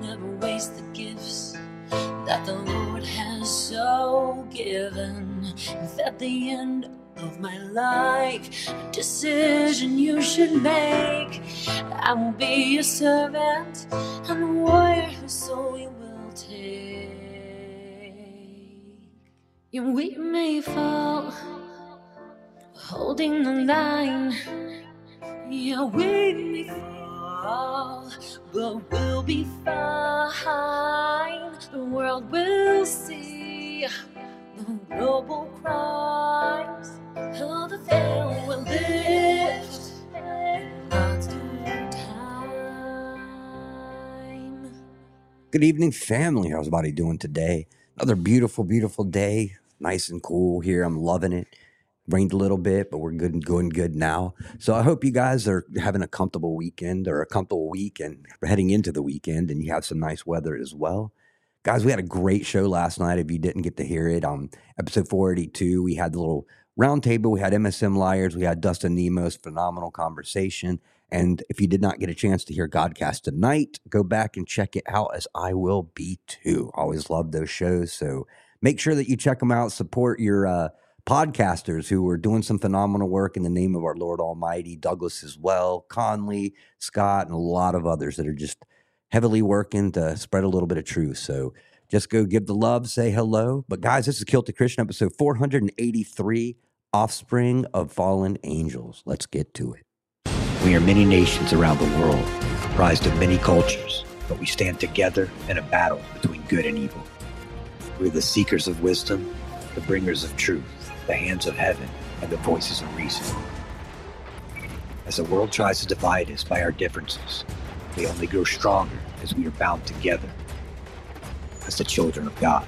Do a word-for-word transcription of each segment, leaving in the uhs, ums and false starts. Never waste the gifts that the Lord has so given. If at the end of my life, a decision you should make, I will be a servant and a warrior whose soul you will take. And we may fall, holding the line. Yeah, we may fall, but we'll be fine. The world will see the global crimes. Till the veil will lift in God's due time. Good evening, family. How's everybody doing today? Another beautiful, beautiful day. Nice and cool here. I'm loving it. Rained a little bit, but we're good and going good now. So I hope you guys are having a comfortable weekend or a comfortable week, and we're heading into the weekend, and you have some nice weather as well. Guys, we had a great show last night. If you didn't get to hear it, um, episode four eighty-two, we had the little round table. We had M S M Liars. We had Dustin Nemos, phenomenal conversation. And if you did not get a chance to hear Godcast tonight, go back and check it out, as I will be too. Always love those shows. So make sure that you check them out. Support your, uh, podcasters who are doing some phenomenal work in the name of our Lord Almighty. Douglas as well, Conley, Scott, and a lot of others that are just heavily working to spread a little bit of truth. So just go give the love, say hello. But guys, this is Kilted Christian, episode four eighty-three, Offspring of Fallen Angels. Let's get to it. We are many nations around the world, comprised of many cultures, but we stand together in a battle between good and evil. We're the seekers of wisdom, the bringers of truth, the hands of heaven, and the voices of reason. As the world tries to divide us by our differences, they only grow stronger as we are bound together as the children of God.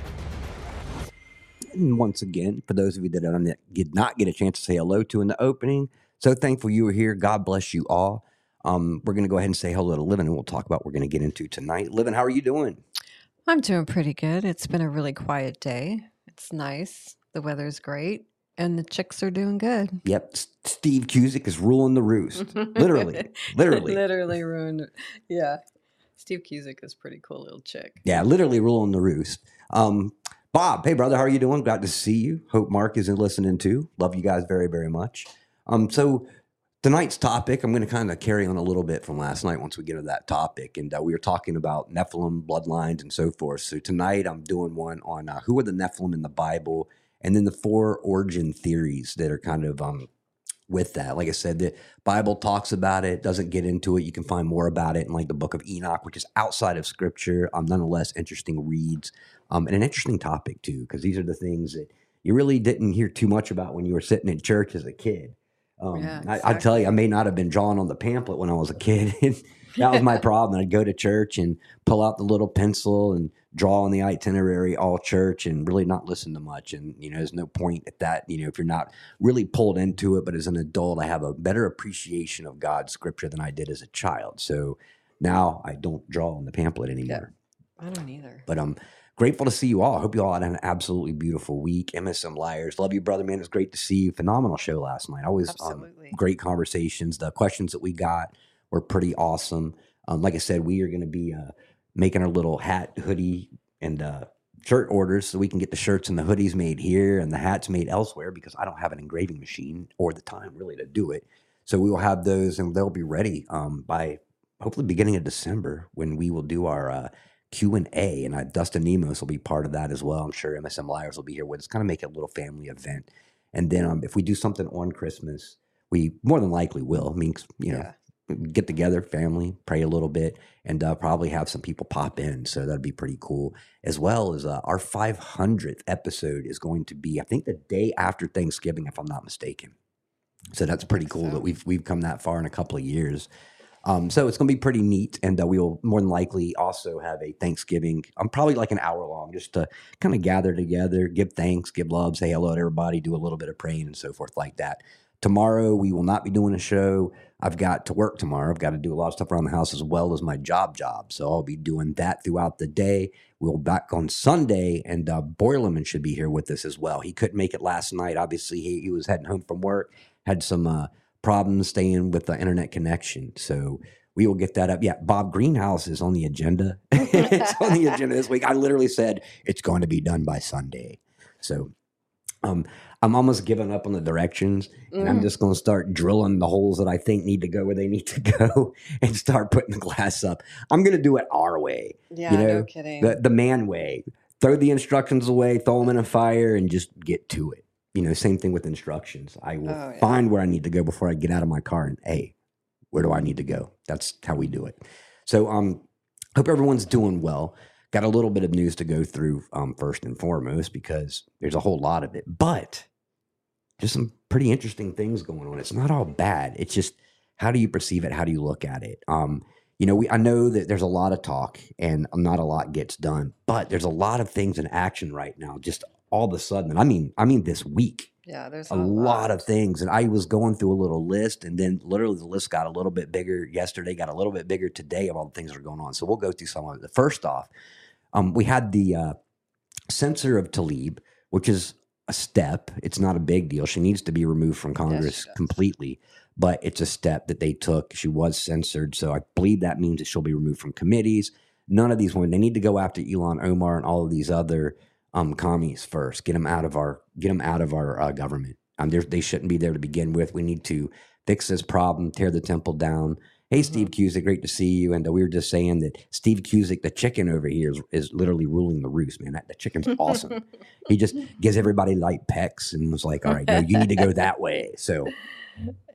And once again, for those of you that did not get a chance to say hello to in the opening, so thankful you were here. God bless you all. Um, we're going to go ahead and say hello to Livin, and we'll talk about what we're going to get into tonight. Livin, how are you doing? I'm doing pretty good. It's been a really quiet day. It's nice. The weather's great. And the chicks are doing good. Yep. Steve Kuzik is ruling the roost. Literally. Literally. Literally ruined. Yeah. Steve Kuzik is a pretty cool little chick. Yeah, literally ruling the roost. Um, Bob, hey, brother, how are you doing? Glad to see you. Hope Mark isn't listening too. Love you guys very, very much. Um, so tonight's topic, I'm going to kind of carry on a little bit from last night once we get to that topic. And uh, we were talking about Nephilim, bloodlines, and so forth. So tonight I'm doing one on uh, who are the Nephilim in the Bible, and then the four origin theories that are kind of um, with that. Like I said, the Bible talks about it, doesn't get into it. You can find more about it in like the book of Enoch, which is outside of scripture. Um, nonetheless, interesting reads um, and an interesting topic too, because these are the things that you really didn't hear too much about when you were sitting in church as a kid. Um, yeah, exactly. I, I tell you, I may not have been drawn on the pamphlet when I was a kid. That was my problem. I'd go to church and pull out the little pencil and draw on the itinerary all church and really not listen to much. And, you know, there's no point at that, you know, if you're not really pulled into it. But as an adult, I have a better appreciation of God's scripture than I did as a child. So now I don't draw on the pamphlet anymore. Yeah, I don't either. But um, grateful to see you all. I hope you all had an absolutely beautiful week. M S M Liars. Love you, brother, man. It was great to see you. Phenomenal show last night. Always um, great conversations. The questions that we got were pretty awesome. Um, like I said, we are going to be uh, making our little hat, hoodie, and uh, shirt orders so we can get the shirts and the hoodies made here and the hats made elsewhere, because I don't have an engraving machine or the time really to do it. So we will have those, and they'll be ready um, by hopefully beginning of December, when we will do our uh, Q and A, and I, Dustin Nemos will be part of that as well. I'm sure M S M Liars will be here with us. Kind of make it a little family event. And then um, if we do something on Christmas, we more than likely will. I mean, you know, yeah. get together, family, pray a little bit, and uh, probably have some people pop in. So that'd be pretty cool. As well as uh, our five hundredth episode is going to be, I think, the day after Thanksgiving, if I'm not mistaken. So that's pretty cool so. that we've we've come that far in a couple of years. Um, so it's going to be pretty neat, and uh, we will more than likely also have a Thanksgiving. I'm um, probably like an hour long, just to kind of gather together, give thanks, give love, say hello to everybody, do a little bit of praying and so forth like that. Tomorrow we will not be doing a show. I've got to work tomorrow. I've got to do a lot of stuff around the house as well as my job job. So I'll be doing that throughout the day. We'll back on Sunday, and uh, Boilerman should be here with us as well. He couldn't make it last night. Obviously, he, he was heading home from work, had some uh, – problems staying with the internet connection. So we will get that up. Yeah, Bob Greenhouse is on the agenda. It's on the agenda this week. I literally said it's going to be done by Sunday. So um, I'm almost giving up on the directions, and mm. I'm just going to start drilling the holes that I think need to go where they need to go and start putting the glass up. I'm going to do it our way. Yeah, you know, no kidding. The, the man way. Throw the instructions away, throw them in a fire, and just get to it. You know, same thing with instructions. I will oh, yeah. find where I need to go before I get out of my car and, hey, where do I need to go? That's how we do it. So um, hope everyone's doing well. Got a little bit of news to go through um, first and foremost, because there's a whole lot of it. But there's some pretty interesting things going on. It's not all bad. It's just, how do you perceive it? How do you look at it? Um, you know, we I know that there's a lot of talk and not a lot gets done, but there's a lot of things in action right now, just all of a sudden. And I mean, I mean this week. Yeah, there's a, a lot. lot of things. And I was going through a little list, and then literally the list got a little bit bigger yesterday, got a little bit bigger today of all the things that are going on. So we'll go through some of it. First off, um, we had the uh, censor of Tlaib, which is a step. It's not a big deal. She needs to be removed from Congress yes, completely, but it's a step that they took. She was censored. So I believe that means that she'll be removed from committees. None of these women, they need to go after Ilhan Omar and all of these other Um, commies first. Get them out of our get them out of our uh, government. Um, they shouldn't be there to begin with. We need to fix this problem, tear the temple down. Hey, Steve mm-hmm. Kuzik, great to see you. And uh, we were just saying that Steve Kuzik, the chicken over here, is, is literally ruling the roost, man. That the chicken's awesome. He just gives everybody light pecks and was like, all right, no, you need to go that way. So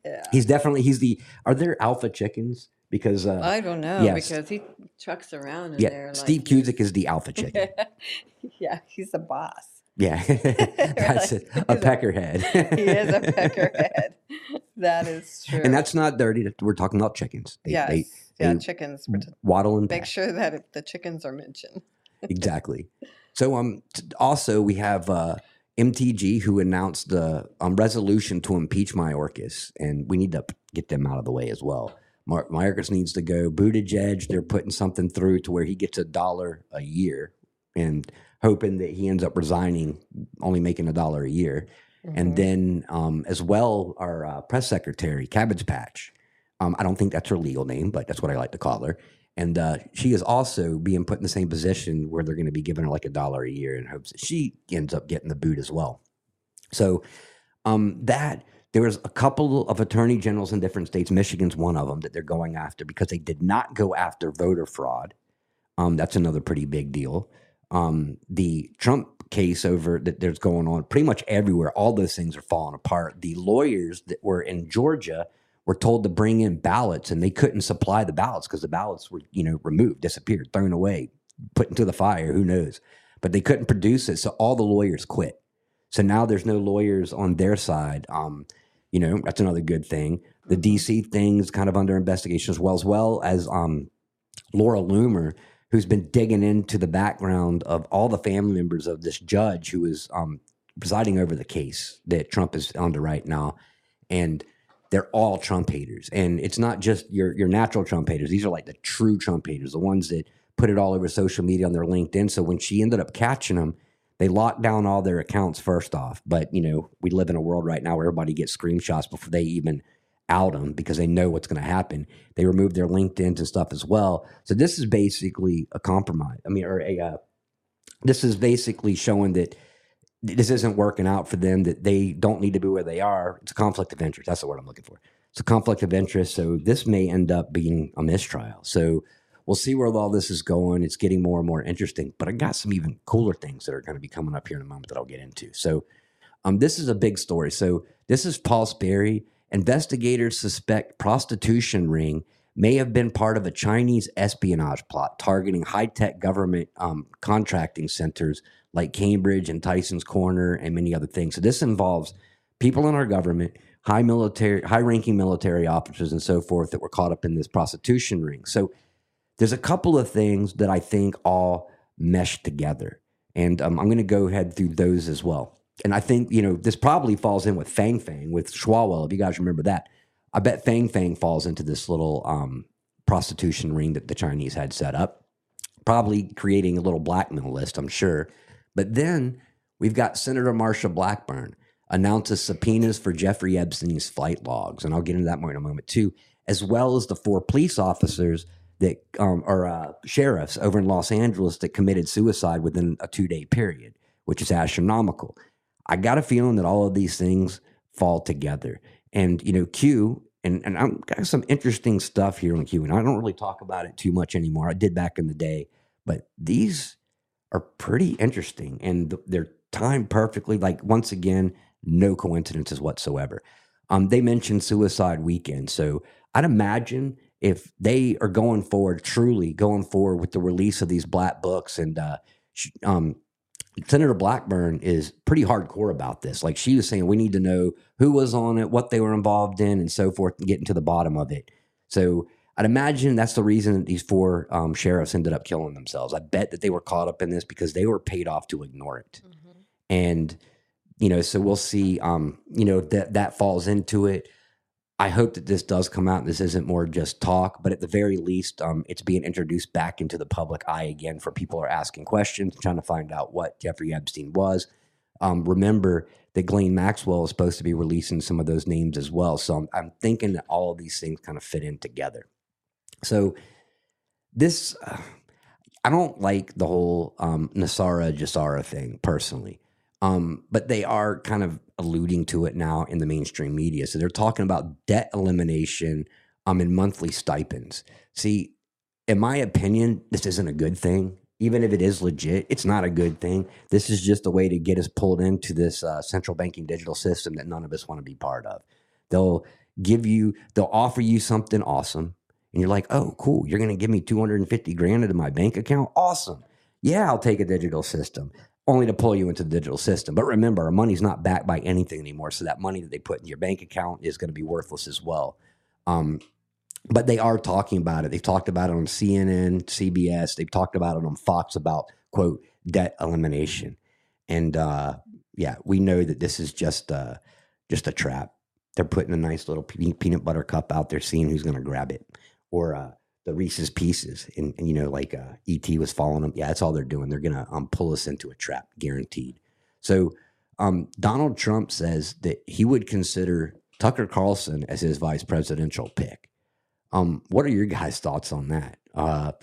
yeah. he's definitely he's the. Are there alpha chickens? Because uh, I don't know, yeah, because he trucks around in yeah, there. Like, Steve Kuzik is the alpha chicken. Yeah, he's the boss. Yeah, that's like, a, a peckerhead. He is a peckerhead. That is true. And that's not dirty. We're talking about chickens. They, yes. they, yeah, they chickens. Waddle and make pack. Sure that if the chickens are mentioned. Exactly. So um, also we have uh, M T G who announced the um, resolution to impeach Mayorkas, and we need to get them out of the way as well. Mar- Mayorkas needs to go. Buttigieg, they're putting something through to where he gets a dollar a year and hoping that he ends up resigning, only making a dollar a year. Mm-hmm. And then um, as well, our uh, press secretary, Cabbage Patch. Um, I don't think that's her legal name, but that's what I like to call her. And uh, she is also being put in the same position where they're going to be giving her like a dollar a year in hopes that she ends up getting the boot as well. So um, that there was a couple of attorney generals in different states. Michigan's one of them that they're going after because they did not go after voter fraud. Um, that's another pretty big deal. Um, the Trump case over that there's going on pretty much everywhere. All those things are falling apart. The lawyers that were in Georgia were told to bring in ballots, and they couldn't supply the ballots because the ballots were, you know, removed, disappeared, thrown away, put into the fire, who knows. But they couldn't produce it, so all the lawyers quit. So now there's no lawyers on their side. Um, you know, that's another good thing. The D C thing is kind of under investigation as well, as well as um, Laura Loomer, who's been digging into the background of all the family members of this judge who is um, presiding over the case that Trump is under right now. And they're all Trump haters. And it's not just your your natural Trump haters. These are like the true Trump haters, the ones that put it all over social media on their LinkedIn. So when she ended up catching them, they locked down all their accounts first off. But, you know, we live in a world right now where everybody gets screenshots before they even out them because they know what's going to happen. They removed their LinkedIns and stuff as well. So this is basically a compromise. I mean, or a uh, this is basically showing that this isn't working out for them, that they don't need to be where they are. It's a conflict of interest. That's the word I'm looking for. It's a conflict of interest. So this may end up being a mistrial. So we'll see where all this is going. It's getting more and more interesting, but I got some even cooler things that are going to be coming up here in a moment that I'll get into. So um, this is a big story. So this is Paul Sperry. Investigators suspect prostitution ring may have been part of a Chinese espionage plot targeting high-tech government um, contracting centers like Cambridge and Tyson's Corner and many other things. So this involves people in our government, high military, high-ranking military officers and so forth that were caught up in this prostitution ring. So there's a couple of things that I think all mesh together. And um, I'm going to go ahead through those as well. And I think, you know, this probably falls in with Fang Fang, with Schwawel, if you guys remember that. I bet Fang Fang falls into this little um, prostitution ring that the Chinese had set up, probably creating a little blackmail list, I'm sure. But then we've got Senator Marsha Blackburn announces subpoenas for Jeffrey Epstein's flight logs, and I'll get into that more in a moment too, as well as the four police officers that um, are uh, sheriffs over in Los Angeles that committed suicide within a two-day period, which is astronomical. I got a feeling that all of these things fall together. And, you know, Q, and, and I've got some interesting stuff here on Q, and I don't really talk about it too much anymore. I did back in the day, but these are pretty interesting, and they're timed perfectly. Like, once again, no coincidences whatsoever. Um, they mentioned Suicide Weekend. So I'd imagine if they are going forward, truly going forward with the release of these black books, and uh, um, Senator Blackburn is pretty hardcore about this. Like, she was saying, we need to know who was on it, what they were involved in, and so forth, and getting to the bottom of it. So I'd imagine that's the reason that these four um, sheriffs ended up killing themselves. I bet that they were caught up in this because they were paid off to ignore it. Mm-hmm. And, you know, so we'll see, um, you know, that that falls into it. I hope that this does come out and this isn't more just talk, but at the very least, um, it's being introduced back into the public eye again for people who are asking questions, trying to find out what Jeffrey Epstein was. Um, remember that Ghislaine Maxwell is supposed to be releasing some of those names as well. So I'm, I'm thinking that all of these things kind of fit in together. So this, uh, I don't like the whole um, Nasara Jassara thing personally, um, but they are kind of alluding to it now in the mainstream media. So they're talking about debt elimination um, and monthly stipends. See, in my opinion, this isn't a good thing. Even if it is legit, it's not a good thing. This is just a way to get us pulled into this uh, central banking digital system that none of us want to be part of. They'll give you, they'll offer you something awesome. And you're like, oh, cool, you're going to give me two hundred fifty grand into my bank account? Awesome. Yeah, I'll take a digital system, only to pull you into the digital system. But remember, our money's not backed by anything anymore, so that money that they put in your bank account is going to be worthless as well. Um, But they are talking about it. They've talked about it on C N N, C B S. They've talked about it on Fox about, quote, debt elimination. And, uh, yeah, we know that this is just uh, just a trap. They're putting a nice little peanut butter cup out there, seeing who's going to grab it. Or uh, the Reese's Pieces. And, and you know, like uh, E T was following them. Yeah, that's all they're doing. They're going to um, pull us into a trap, guaranteed. So um, Donald Trump says that he would consider Tucker Carlson as his vice presidential pick. Um, what are your guys' thoughts on that? Uh,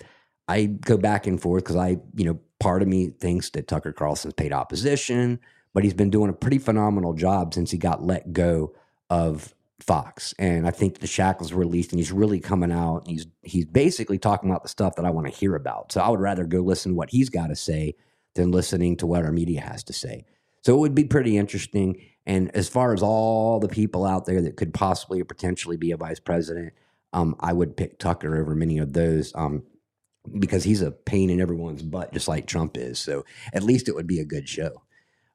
I go back and forth because I, you know, part of me thinks that Tucker Carlson's paid opposition, but he's been doing a pretty phenomenal job since he got let go of Fox. And I think the shackles were released and he's really coming out. And he's, he's basically talking about the stuff that I want to hear about. So I would rather go listen to what he's got to say than listening to what our media has to say. So it would be pretty interesting. And as far as all the people out there that could possibly or potentially be a vice president, Um, I would pick Tucker over many of those um, because he's a pain in everyone's butt, just like Trump is. So at least it would be a good show.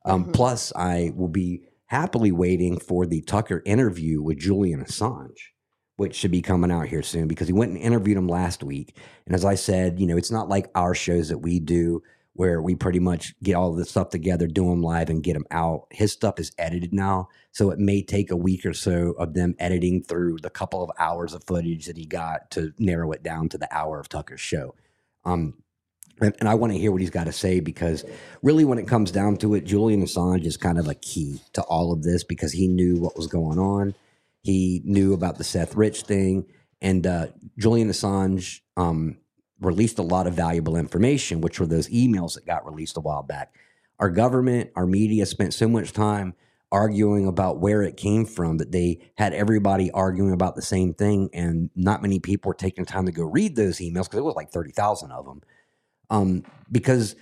Um, mm-hmm. Plus, I will be happily waiting for the Tucker interview with Julian Assange, which should be coming out here soon because he went and interviewed him last week. And as I said, you know, it's not like our shows that we do where we pretty much get all the stuff together, do them live and get them out. His stuff is edited now, so it may take a week or so of them editing through the couple of hours of footage that he got to narrow it down to the hour of Tucker's show. Um, and, and I want to hear what he's got to say because really when it comes down to it, Julian Assange is kind of a key to all of this because he knew what was going on. He knew about the Seth Rich thing. And uh, Julian Assange... Um, released a lot of valuable information, which were those emails that got released a while back. Our government, our media spent so much time arguing about where it came from that they had everybody arguing about the same thing, and not many people were taking time to go read those emails because it was like thirty thousand of them. Um, because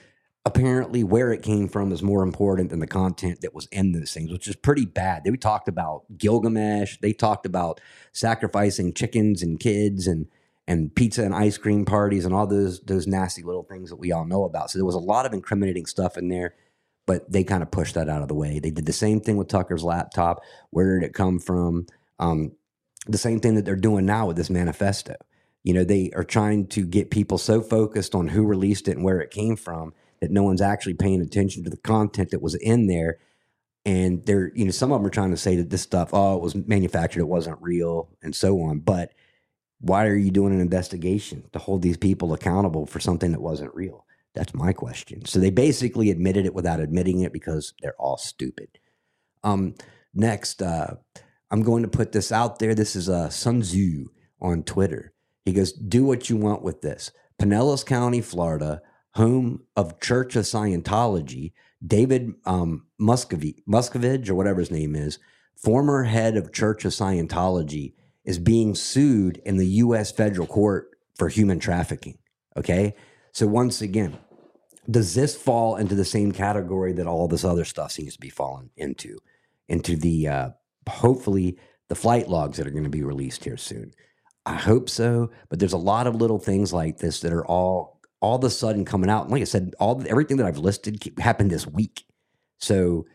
apparently where it came from is more important than the content that was in those things, which is pretty bad. They talked about Gilgamesh. They talked about sacrificing chickens and kids and and pizza and ice cream parties and all those those nasty little things that we all know about. So there was a lot of incriminating stuff in there, but they kind of pushed that out of the way. They did the same thing with Tucker's laptop. Where did it come from? Um, the same thing that they're doing now with this manifesto. You know, they are trying to get people so focused on who released it and where it came from that no one's actually paying attention to the content that was in there. And they're, you know, some of them are trying to say that this stuff, oh, it was manufactured, it wasn't real, and so on. But why are you doing an investigation to hold these people accountable for something that wasn't real? That's my question. So they basically admitted it without admitting it because they're all stupid. Um, next, uh, I'm going to put this out there. This is uh, Sun Tzu on Twitter. He goes, do what you want with this. Pinellas County, Florida, home of Church of Scientology, David um, Muscovy, Muscovich or whatever his name is, former head of Church of Scientology, is being sued in the U S federal court for human trafficking, okay? So once again, does this fall into the same category that all this other stuff seems to be falling into, into the, uh, hopefully, the flight logs that are going to be released here soon? I hope so, but there's a lot of little things like this that are all, all of a sudden coming out. And like I said, all everything that I've listed happened this week. So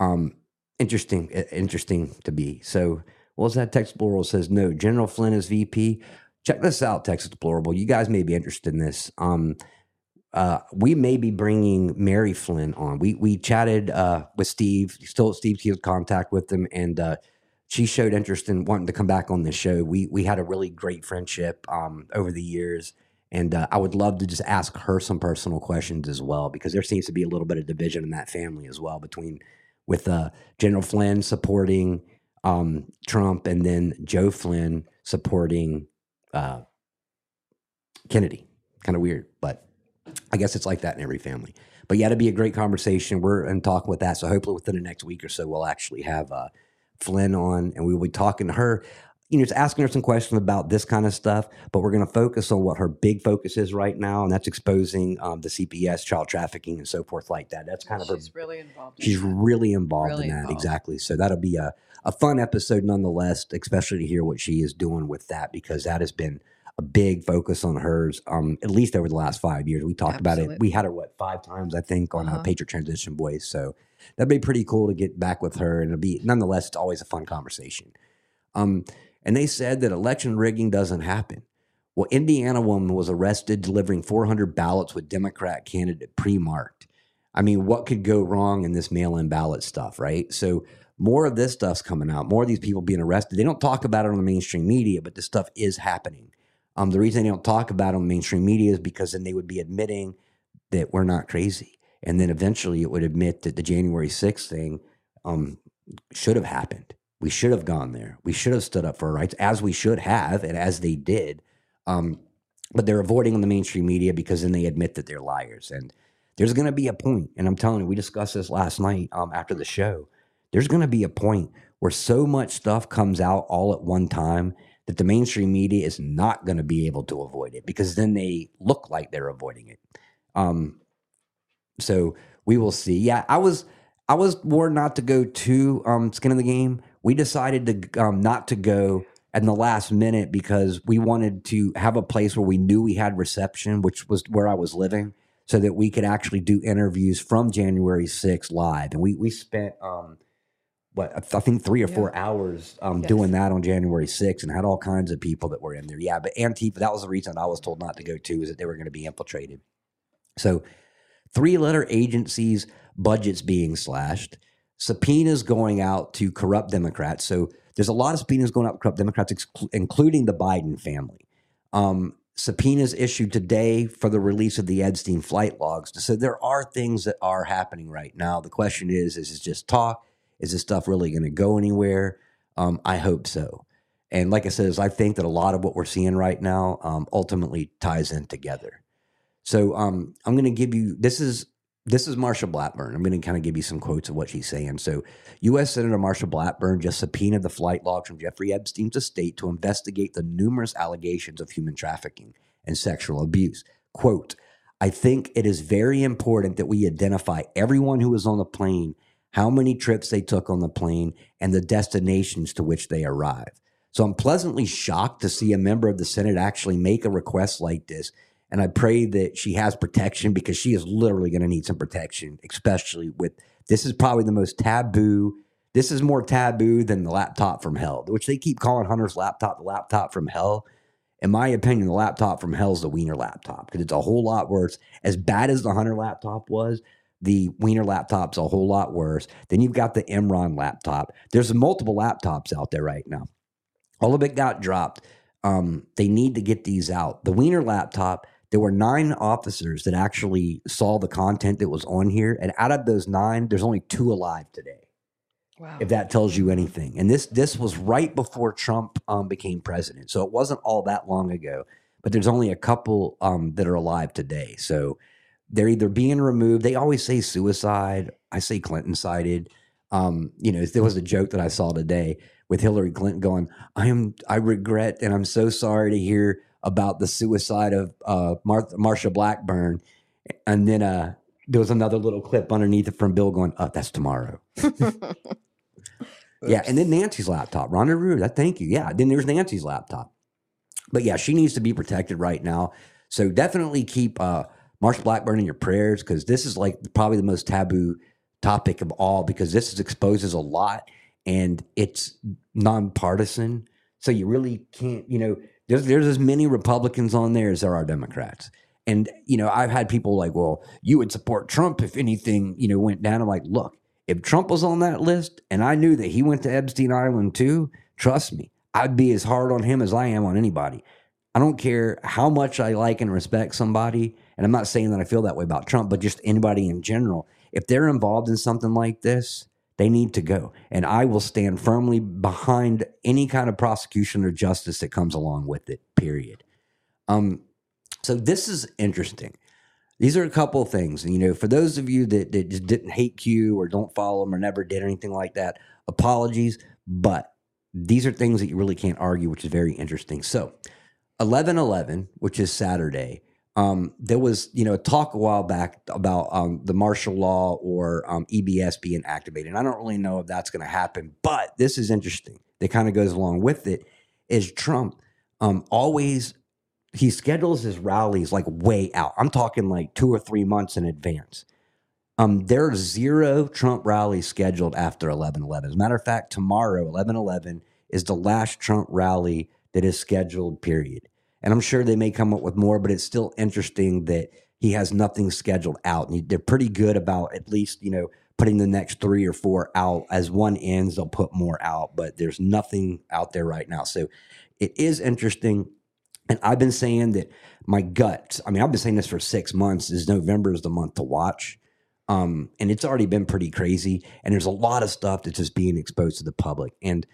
um, interesting, interesting to be. So... Well, it's that Texas Deplorable says, no, General Flynn is V P. Check this out, Texas Deplorable. You guys may be interested in this. Um, uh, we may be bringing Mary Flynn on. We we chatted uh, with Steve. Still, Steve keeps contact with him, and uh, she showed interest in wanting to come back on this show. We we had a really great friendship um, over the years, and uh, I would love to just ask her some personal questions as well because there seems to be a little bit of division in that family as well between with uh, General Flynn supporting Um, Trump and then Joe Flynn supporting uh, Kennedy. Kind of weird, but I guess it's like that in every family. But yeah, it'd be a great conversation. We're in talking with that. So hopefully within the next week or so, we'll actually have uh, Flynn on and we'll be talking to her, you know, just asking her some questions about this kind of stuff. But we're going to focus on what her big focus is right now, and that's exposing um, the C P S, child trafficking, and so forth like that. That's kind of she's her, really involved. She's in really involved really in that, involved. Exactly. So that'll be a, a fun episode nonetheless, especially to hear what she is doing with that because that has been a big focus on hers, um, at least over the last five years. We talked Absolutely. about it. We had her, what, five times, I think, on uh-huh. a Patriot Transition Voice. So that'd be pretty cool to get back with her, and it'll be, nonetheless, it's always a fun conversation. Um, And they said that election rigging doesn't happen. Well, Indiana woman was arrested delivering four hundred ballots with Democrat candidate pre-marked. I mean, what could go wrong in this mail-in ballot stuff, right? So more of this stuff's coming out, more of these people being arrested. They don't talk about it on the mainstream media, but this stuff is happening. Um, the reason they don't talk about it on mainstream media is because then they would be admitting that we're not crazy. And then eventually it would admit that the January sixth thing um, should have happened. We should have gone there. We should have stood up for our rights, as we should have and as they did. Um, but they're avoiding on the mainstream media because then they admit that they're liars. And there's going to be a point, and I'm telling you, we discussed this last night um, after the show. There's going to be a point where so much stuff comes out all at one time that the mainstream media is not going to be able to avoid it, because then they look like they're avoiding it. Um, so we will see. Yeah, I was I was warned not to go too um, skin in the game. We decided to um, not to go in the last minute because we wanted to have a place where we knew we had reception, which was where I was living, so that we could actually do interviews from January sixth live. And we we spent, um, what, I think three or yeah. four hours um, yes. doing that on January sixth, and had all kinds of people that were in there. Yeah, but Antifa, that was the reason I was told not to go to, is that they were going to be infiltrated. So three-letter agencies, budgets being slashed, subpoenas going out to corrupt Democrats. So there's a lot of subpoenas going out to corrupt Democrats, exc- including the Biden family. Um, subpoenas issued today for the release of the Epstein flight logs. So there are things that are happening right now. The question is, is this just talk? Is this stuff really going to go anywhere? Um, I hope so. And like I said, I think that a lot of what we're seeing right now um, ultimately ties in together. So um, I'm going to give you, this is This is Marsha Blackburn. I'm going to kind of give you some quotes of what she's saying. So U S Senator Marsha Blackburn just subpoenaed the flight logs from Jeffrey Epstein's estate to investigate the numerous allegations of human trafficking and sexual abuse. Quote, I think it is very important that we identify everyone who was on the plane, how many trips they took on the plane, and the destinations to which they arrived. So I'm pleasantly shocked to see a member of the Senate actually make a request like this. And I pray that she has protection, because she is literally going to need some protection, especially with, this is probably the most taboo. This is more taboo than the laptop from hell, which they keep calling Hunter's laptop the laptop from hell. In my opinion, the laptop from hell is the Wiener laptop, because it's a whole lot worse. As bad as the Hunter laptop was, the Wiener laptop's a whole lot worse. Then you've got the Enron laptop. There's multiple laptops out there right now. All of it got dropped. Um, they need to get these out. The Wiener laptop. There were nine officers that actually saw the content that was on here. And out of those nine, there's only two alive today. Wow. If that tells you anything. And this this was right before Trump um, became president. So it wasn't all that long ago. But there's only a couple um, that are alive today. So they're either being removed. They always say suicide. I say Clinton-sided. Um, you know, there was a joke that I saw today with Hillary Clinton going, I am, I regret and I'm so sorry to hear about the suicide of uh, Martha, Marsha Blackburn. And then uh, there was another little clip underneath it from Bill going, oh, that's tomorrow. Yeah, and then Nancy's laptop. Rhonda Rude, I thank you. Yeah, then there's Nancy's laptop. But yeah, she needs to be protected right now. So definitely keep uh, Marsha Blackburn in your prayers, because this is like probably the most taboo topic of all, because this is, exposes a lot, and it's nonpartisan. So you really can't, you know, There's, there's as many Republicans on there as there are Democrats. And, you know, I've had people like, well, you would support Trump if anything, you know, went down. I'm like, look, if Trump was on that list and I knew that he went to Epstein Island too, trust me, I'd be as hard on him as I am on anybody. I don't care how much I like and respect somebody. And I'm not saying that I feel that way about Trump, but just anybody in general. If they're involved in something like this, they need to go. And I will stand firmly behind any kind of prosecution or justice that comes along with it, period. Um, so this is interesting. These are a couple of things. And, you know, for those of you that, that just didn't hate Q or don't follow him or never did anything like that, apologies. But these are things that you really can't argue, which is very interesting. So eleven eleven, which is Saturday, Um, there was, you know, talk a while back about um, the martial law or um, E B S being activated. And I don't really know if that's going to happen, but this is interesting. That kind of goes along with it is Trump um, always, he schedules his rallies like way out. I'm talking like two or three months in advance. Um, there are zero Trump rallies scheduled after eleven eleven. As a matter of fact, tomorrow, eleven eleven is the last Trump rally that is scheduled, period. And I'm sure they may come up with more, but it's still interesting that he has nothing scheduled out. And they're pretty good about at least, you know, putting the next three or four out. As one ends, they'll put more out, but there's nothing out there right now. So it is interesting. And I've been saying that my guts, I mean, I've been saying this for six months, is November is the month to watch. Um, and it's already been pretty crazy. And there's a lot of stuff that's just being exposed to the public. And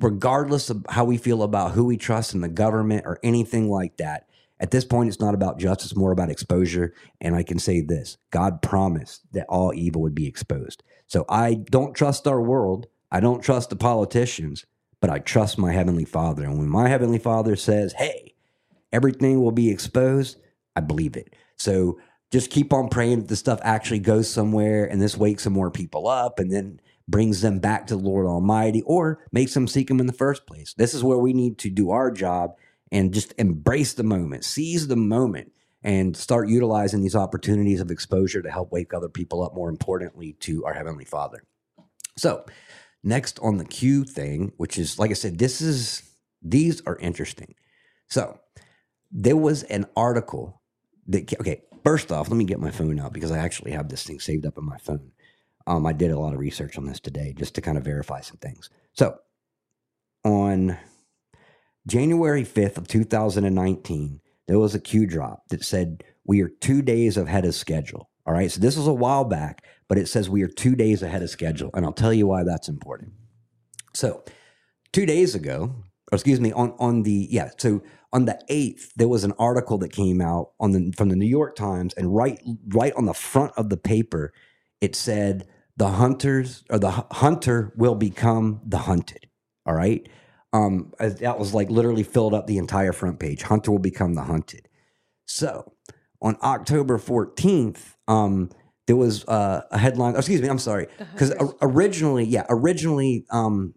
regardless of how we feel about who we trust in the government or anything like that, at this point, it's not about justice, more about exposure. And I can say this, God promised that all evil would be exposed. So I don't trust our world. I don't trust the politicians, but I trust my Heavenly Father. And when my Heavenly Father says, hey, everything will be exposed, I believe it. So just keep on praying that this stuff actually goes somewhere and this wakes some more people up and then brings them back to the Lord Almighty or makes them seek him in the first place. This is where we need to do our job and just embrace the moment, seize the moment, and start utilizing these opportunities of exposure to help wake other people up, more importantly, to our Heavenly Father. So next on the Q thing, which is, like I said, this is, these are interesting. So there was an article that, okay, first off, let me get my phone out because I actually have this thing saved up in my phone. Um, I did a lot of research on this today just to kind of verify some things. So on January fifth of two thousand nineteen, there was a Q drop that said, we are two days ahead of schedule. All right. So this was a while back, but it says we are two days ahead of schedule. And I'll tell you why that's important. So two days ago, or excuse me, on, on the, yeah. So on the eighth, there was an article that came out on the, from the New York Times, and right, right on the front of the paper, it said the hunters or the hunter will become the hunted. All right. Um, that was like literally filled up the entire front page. Hunter will become the hunted. So on October fourteenth, um, there was uh, a headline, oh, excuse me, I'm sorry. Because originally, yeah, originally um,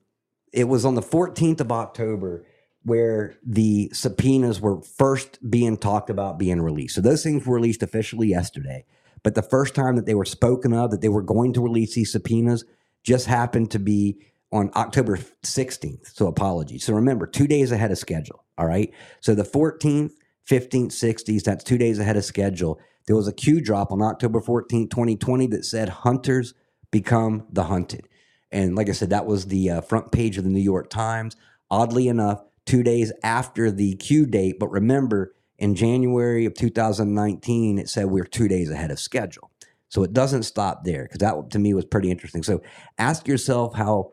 it was on the fourteenth of October where the subpoenas were first being talked about being released. So those things were released officially yesterday. But the first time that they were spoken of, that they were going to release these subpoenas, just happened to be on October sixteenth, so apologies. So remember, two days ahead of schedule, all right? So the fourteenth, fifteenth, sixteenth, that's two days ahead of schedule. There was a Q drop on October fourteenth, twenty twenty that said, hunters become the hunted. And like I said, that was the uh, front page of the New York Times. Oddly enough, two days after the Q date, but remember, in January of two thousand nineteen, it said we're two days ahead of schedule. So it doesn't stop there, because that to me was pretty interesting. So ask yourself how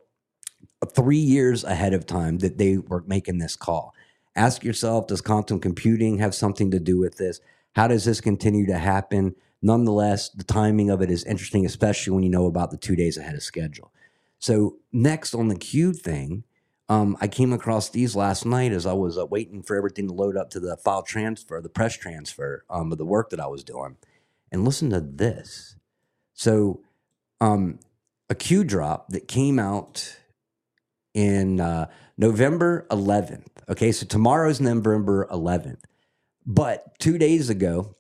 three years ahead of time that they were making this call. Ask yourself, does quantum computing have something to do with this? How does this continue to happen? Nonetheless, the timing of it is interesting, especially when you know about the two days ahead of schedule. So next on the Q thing, um, I came across these last night as I was uh, waiting for everything to load up to the file transfer, the press transfer um, of the work that I was doing. And listen to this. So um, a Q drop that came out in uh, November eleventh. Okay, so tomorrow's November eleventh. But two days ago,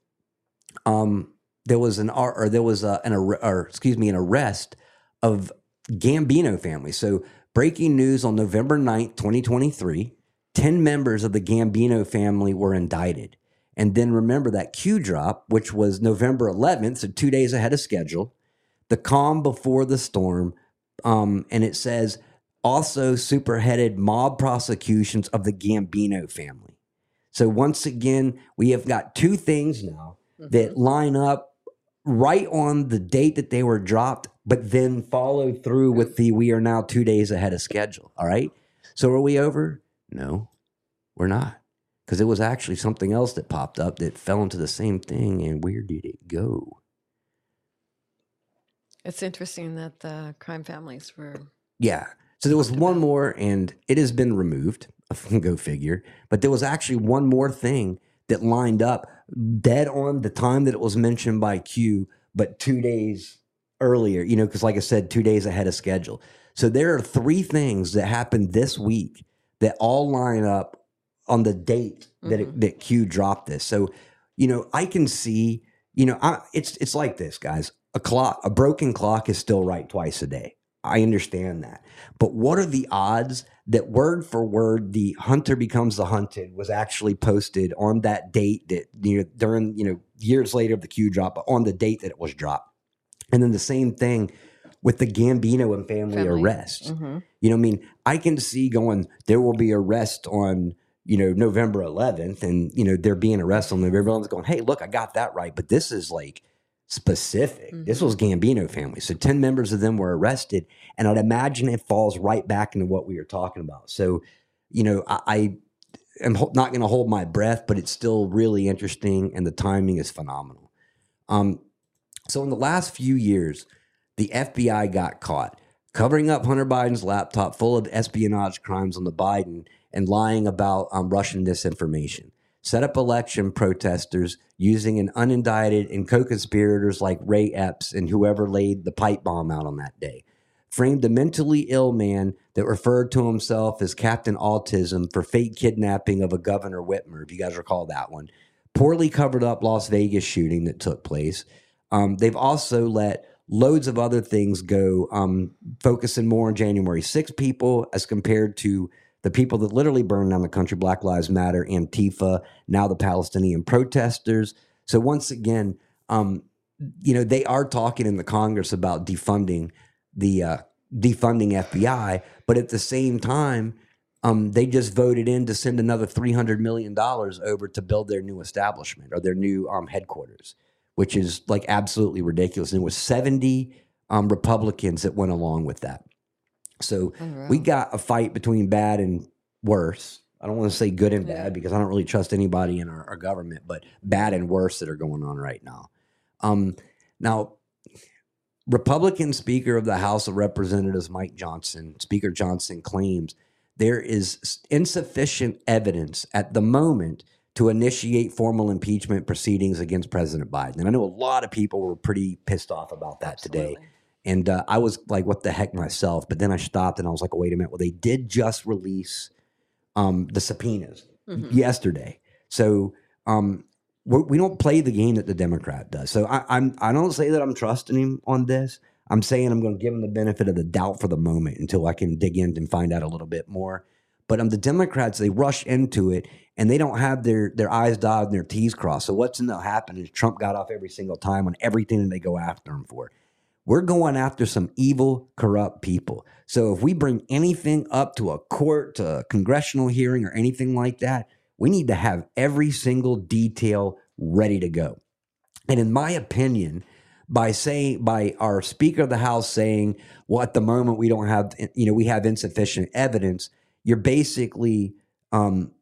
um, there was an or there was a, an or excuse me an arrest of Gambino family. So breaking news on November ninth, twenty twenty-three, ten members of the Gambino family were indicted. And then remember that Q drop, which was November eleventh, so two days ahead of schedule, the calm before the storm, um, and it says, also superheaded mob prosecutions of the Gambino family. So once again, we have got two things now mm-hmm. that line up right on the date that they were dropped, but then followed through with the, we are now two days ahead of schedule. All right. So are we over? No, we're not. Because it was actually something else that popped up that fell into the same thing. And where did it go? It's interesting that the crime families were. Yeah. So there was one more, and it has been removed, go figure, but there was actually one more thing that lined up dead on the time that it was mentioned by Q, but two days earlier, you know, because like I said, two days ahead of schedule. So there are three things that happened this week that all line up on the date that, mm-hmm. it, that Q dropped this. So, you know, I can see, you know, I, it's it's like this, guys. A clock, a broken clock is still right twice a day. I understand that. But what are the odds that word for word, the hunter becomes the hunted was actually posted on that date that, you know, during, you know, years later of the Q drop, but on the date that it was dropped. And then the same thing with the Gambino and family, family. arrests. Mm-hmm. You know, I mean, I can see going, there will be arrest on, you know, November eleventh, and, you know, they're being arrested on November eleventh. Everyone's going, hey, look, I got that right. But this is like specific. Mm-hmm. This was Gambino family. So ten members of them were arrested. And I'd imagine it falls right back into what we were talking about. So, you know, I, I am ho- not going to hold my breath, but it's still really interesting. And the timing is phenomenal. Um, so in the last few years, the F B I got caught covering up Hunter Biden's laptop full of espionage crimes on the Biden and lying about um, Russian disinformation, set up election protesters using an unindicted and co-conspirators like Ray Epps and whoever laid the pipe bomb out on that day, framed a mentally ill man that referred to himself as Captain Autism for fake kidnapping of a Governor Whitmer, if you guys recall that one, poorly covered up Las Vegas shooting that took place. Um, they've also let loads of other things go, um, focusing more on January sixth people as compared to the people that literally burned down the country, Black Lives Matter, Antifa, now the Palestinian protesters. So once again, um, you know, they are talking in the Congress about defunding the uh, defunding F B I, but at the same time, um, they just voted in to send another three hundred million dollars over to build their new establishment or their new um, headquarters, which is like absolutely ridiculous. And it was seventy um, Republicans that went along with that. So oh, wow. we got a fight between bad and worse. I don't want to say good and bad yeah. because I don't really trust anybody in our, our government, but bad and worse that are going on right now. Um, now, Republican Speaker of the House of Representatives, Mike Johnson, Speaker Johnson claims there is insufficient evidence at the moment to initiate formal impeachment proceedings against President Biden. And I know a lot of people were pretty pissed off about that Absolutely. today. And uh, I was like, what the heck myself? But then I stopped and I was like, oh, wait a minute. Well, they did just release um, the subpoenas mm-hmm. yesterday. So um, we don't play the game that the Democrat does. So I, I'm, I don't say that I'm trusting him on this. I'm saying I'm going to give him the benefit of the doubt for the moment until I can dig in and find out a little bit more. But um, the Democrats, they rush into it and they don't have their, their I's dotted and their T's crossed. So what's going to happen is Trump got off every single time on everything that they go after him for. We're going after some evil, corrupt people. So if we bring anything up to a court, to a congressional hearing or anything like that, we need to have every single detail ready to go. And in my opinion, by saying, by our Speaker of the House saying, well, at the moment we don't have, you know, we have insufficient evidence, you're basically um,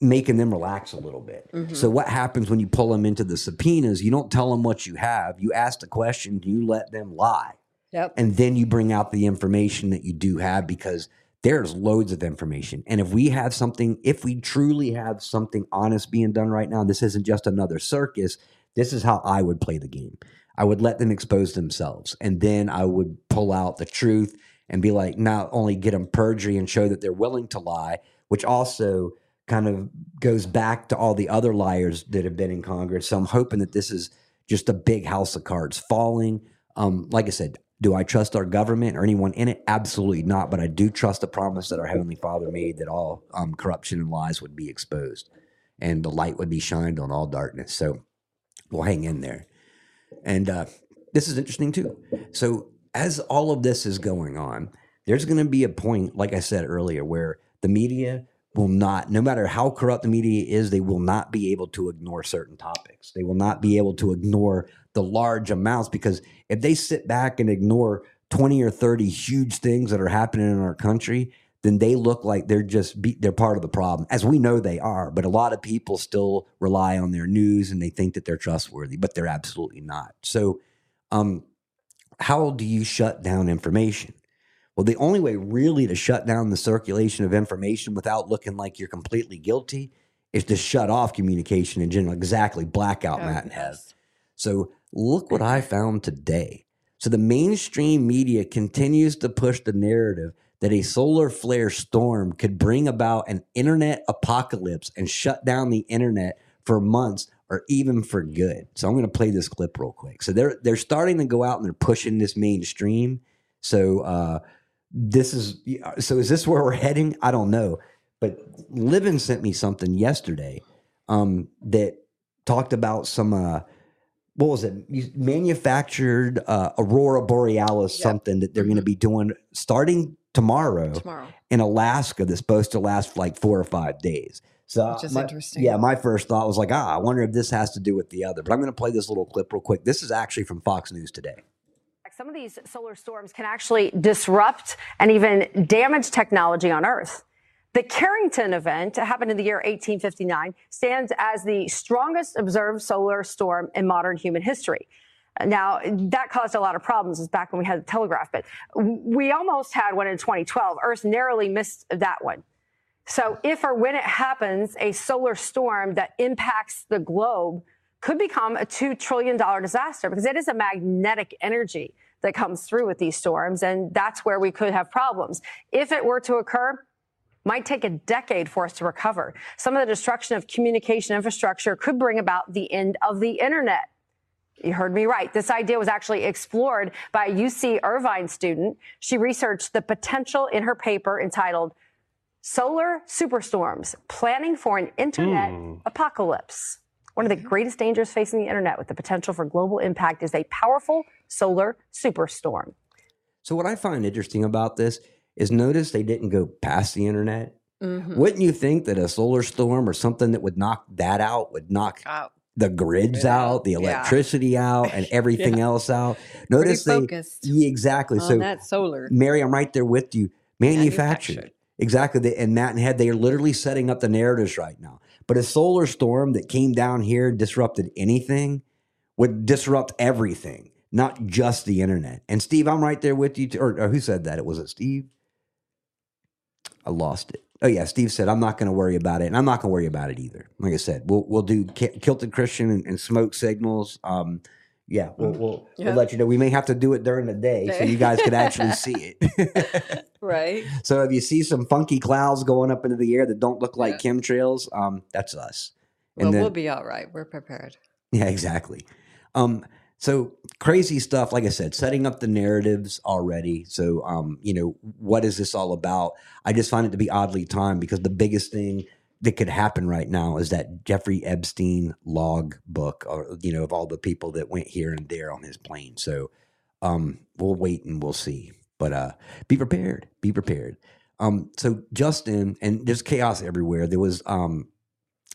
making them relax a little bit. Mm-hmm. So what happens when you pull them into the subpoenas, you don't tell them what you have. You ask the question, do you let them lie? Yep. And then you bring out the information that you do have because there's loads of information. And if we have something, if we truly have something honest being done right now, this isn't just another circus. This is how I would play the game. I would let them expose themselves. And then I would pull out the truth and be like, not only get them perjury and show that they're willing to lie, which also kind of goes back to all the other liars that have been in Congress. So I'm hoping that this is just a big house of cards falling. Um, like I said, do I trust our government or anyone in it? Absolutely not. But I do trust the promise that our Heavenly Father made that all um, corruption and lies would be exposed and the light would be shined on all darkness. So we'll hang in there. And uh, this is interesting too. So as all of this is going on, there's going to be a point, like I said earlier, where the media will not, no matter how corrupt the media is, they will not be able to ignore certain topics. They will not be able to ignore the large amounts because if they sit back and ignore twenty or thirty huge things that are happening in our country, then they look like they're just, be, they're part of the problem, as we know they are. But a lot of people still rely on their news and they think that they're trustworthy, but they're absolutely not. So um, how do you shut down information? Well, the only way really to shut down the circulation of information without looking like you're completely guilty is to shut off communication in general. Exactly. Blackout, oh, Matt and Head. So look what I found today. So the mainstream media continues to push the narrative that a solar flare storm could bring about an internet apocalypse and shut down the internet for months or even for good. So I'm going to play this clip real quick. So they're, they're starting to go out and they're pushing this mainstream So uh, this is, so is this where we're heading? I don't know. But Livin sent me something yesterday um, that talked about some, uh, what was it? You manufactured uh, Aurora Borealis, yep. something that they're going to be doing starting tomorrow, tomorrow in Alaska that's supposed to last like four or five days. So Which is my, interesting. Yeah, my first thought was like, ah, I wonder if this has to do with the other. But I'm going to play this little clip real quick. This is actually from Fox News Today. Some of these solar storms can actually disrupt and even damage technology on Earth. The Carrington event, happened in the year eighteen fifty-nine, stands as the strongest observed solar storm in modern human history. Now, that caused a lot of problems. It's back when we had the telegraph, but we almost had one in twenty twelve. Earth narrowly missed that one. So if or when it happens, a solar storm that impacts the globe could become a two trillion dollars disaster, because it is a magnetic energy that comes through with these storms, and that's where we could have problems. If it were to occur, might take a decade for us to recover. Some of the destruction of communication infrastructure could bring about the end of the internet. You heard me right. This idea was actually explored by a U C Irvine student. She researched the potential in her paper entitled Solar Superstorms, Planning for an Internet mm. Apocalypse. One of the greatest dangers facing the internet with the potential for global impact is a powerful solar superstorm. So what I find interesting about this is notice they didn't go past the internet. Mm-hmm. Wouldn't you think that a solar storm or something that would knock that out would knock out the grids yeah. out, the electricity yeah. out, and everything yeah. else out? Notice they yeah, exactly on so that solar. Mary, I'm right there with you. Manufactured, Manufactured. Exactly. And Matt and Head, they are literally setting up the narratives right now. But a solar storm that came down here disrupted anything would disrupt everything, not just the internet. And Steve, I'm right there with you. Too, or, or who said that? It was it Steve. I lost it. Oh, yeah. Steve said, I'm not going to worry about it. And I'm not going to worry about it either. Like I said, we'll we'll do Kilted Christian and, and smoke signals. Um, yeah, we'll, we'll, yeah, we'll let you know. We may have to do it during the day so you guys could actually see it. Right. So if you see some funky clouds going up into the air that don't look like yeah. chemtrails, um, that's us. And well, then, we'll be all right. We're prepared. Yeah, exactly. Um, so crazy stuff. Like I said, setting up the narratives already. So, um, you know, what is this all about? I just find it to be oddly timed, because the biggest thing that could happen right now is that Jeffrey Epstein log book, or, you know, of all the people that went here and there on his plane. So um, we'll wait and we'll see. But uh, be prepared. Be prepared. Um, so Justin, and there's chaos everywhere. There was um,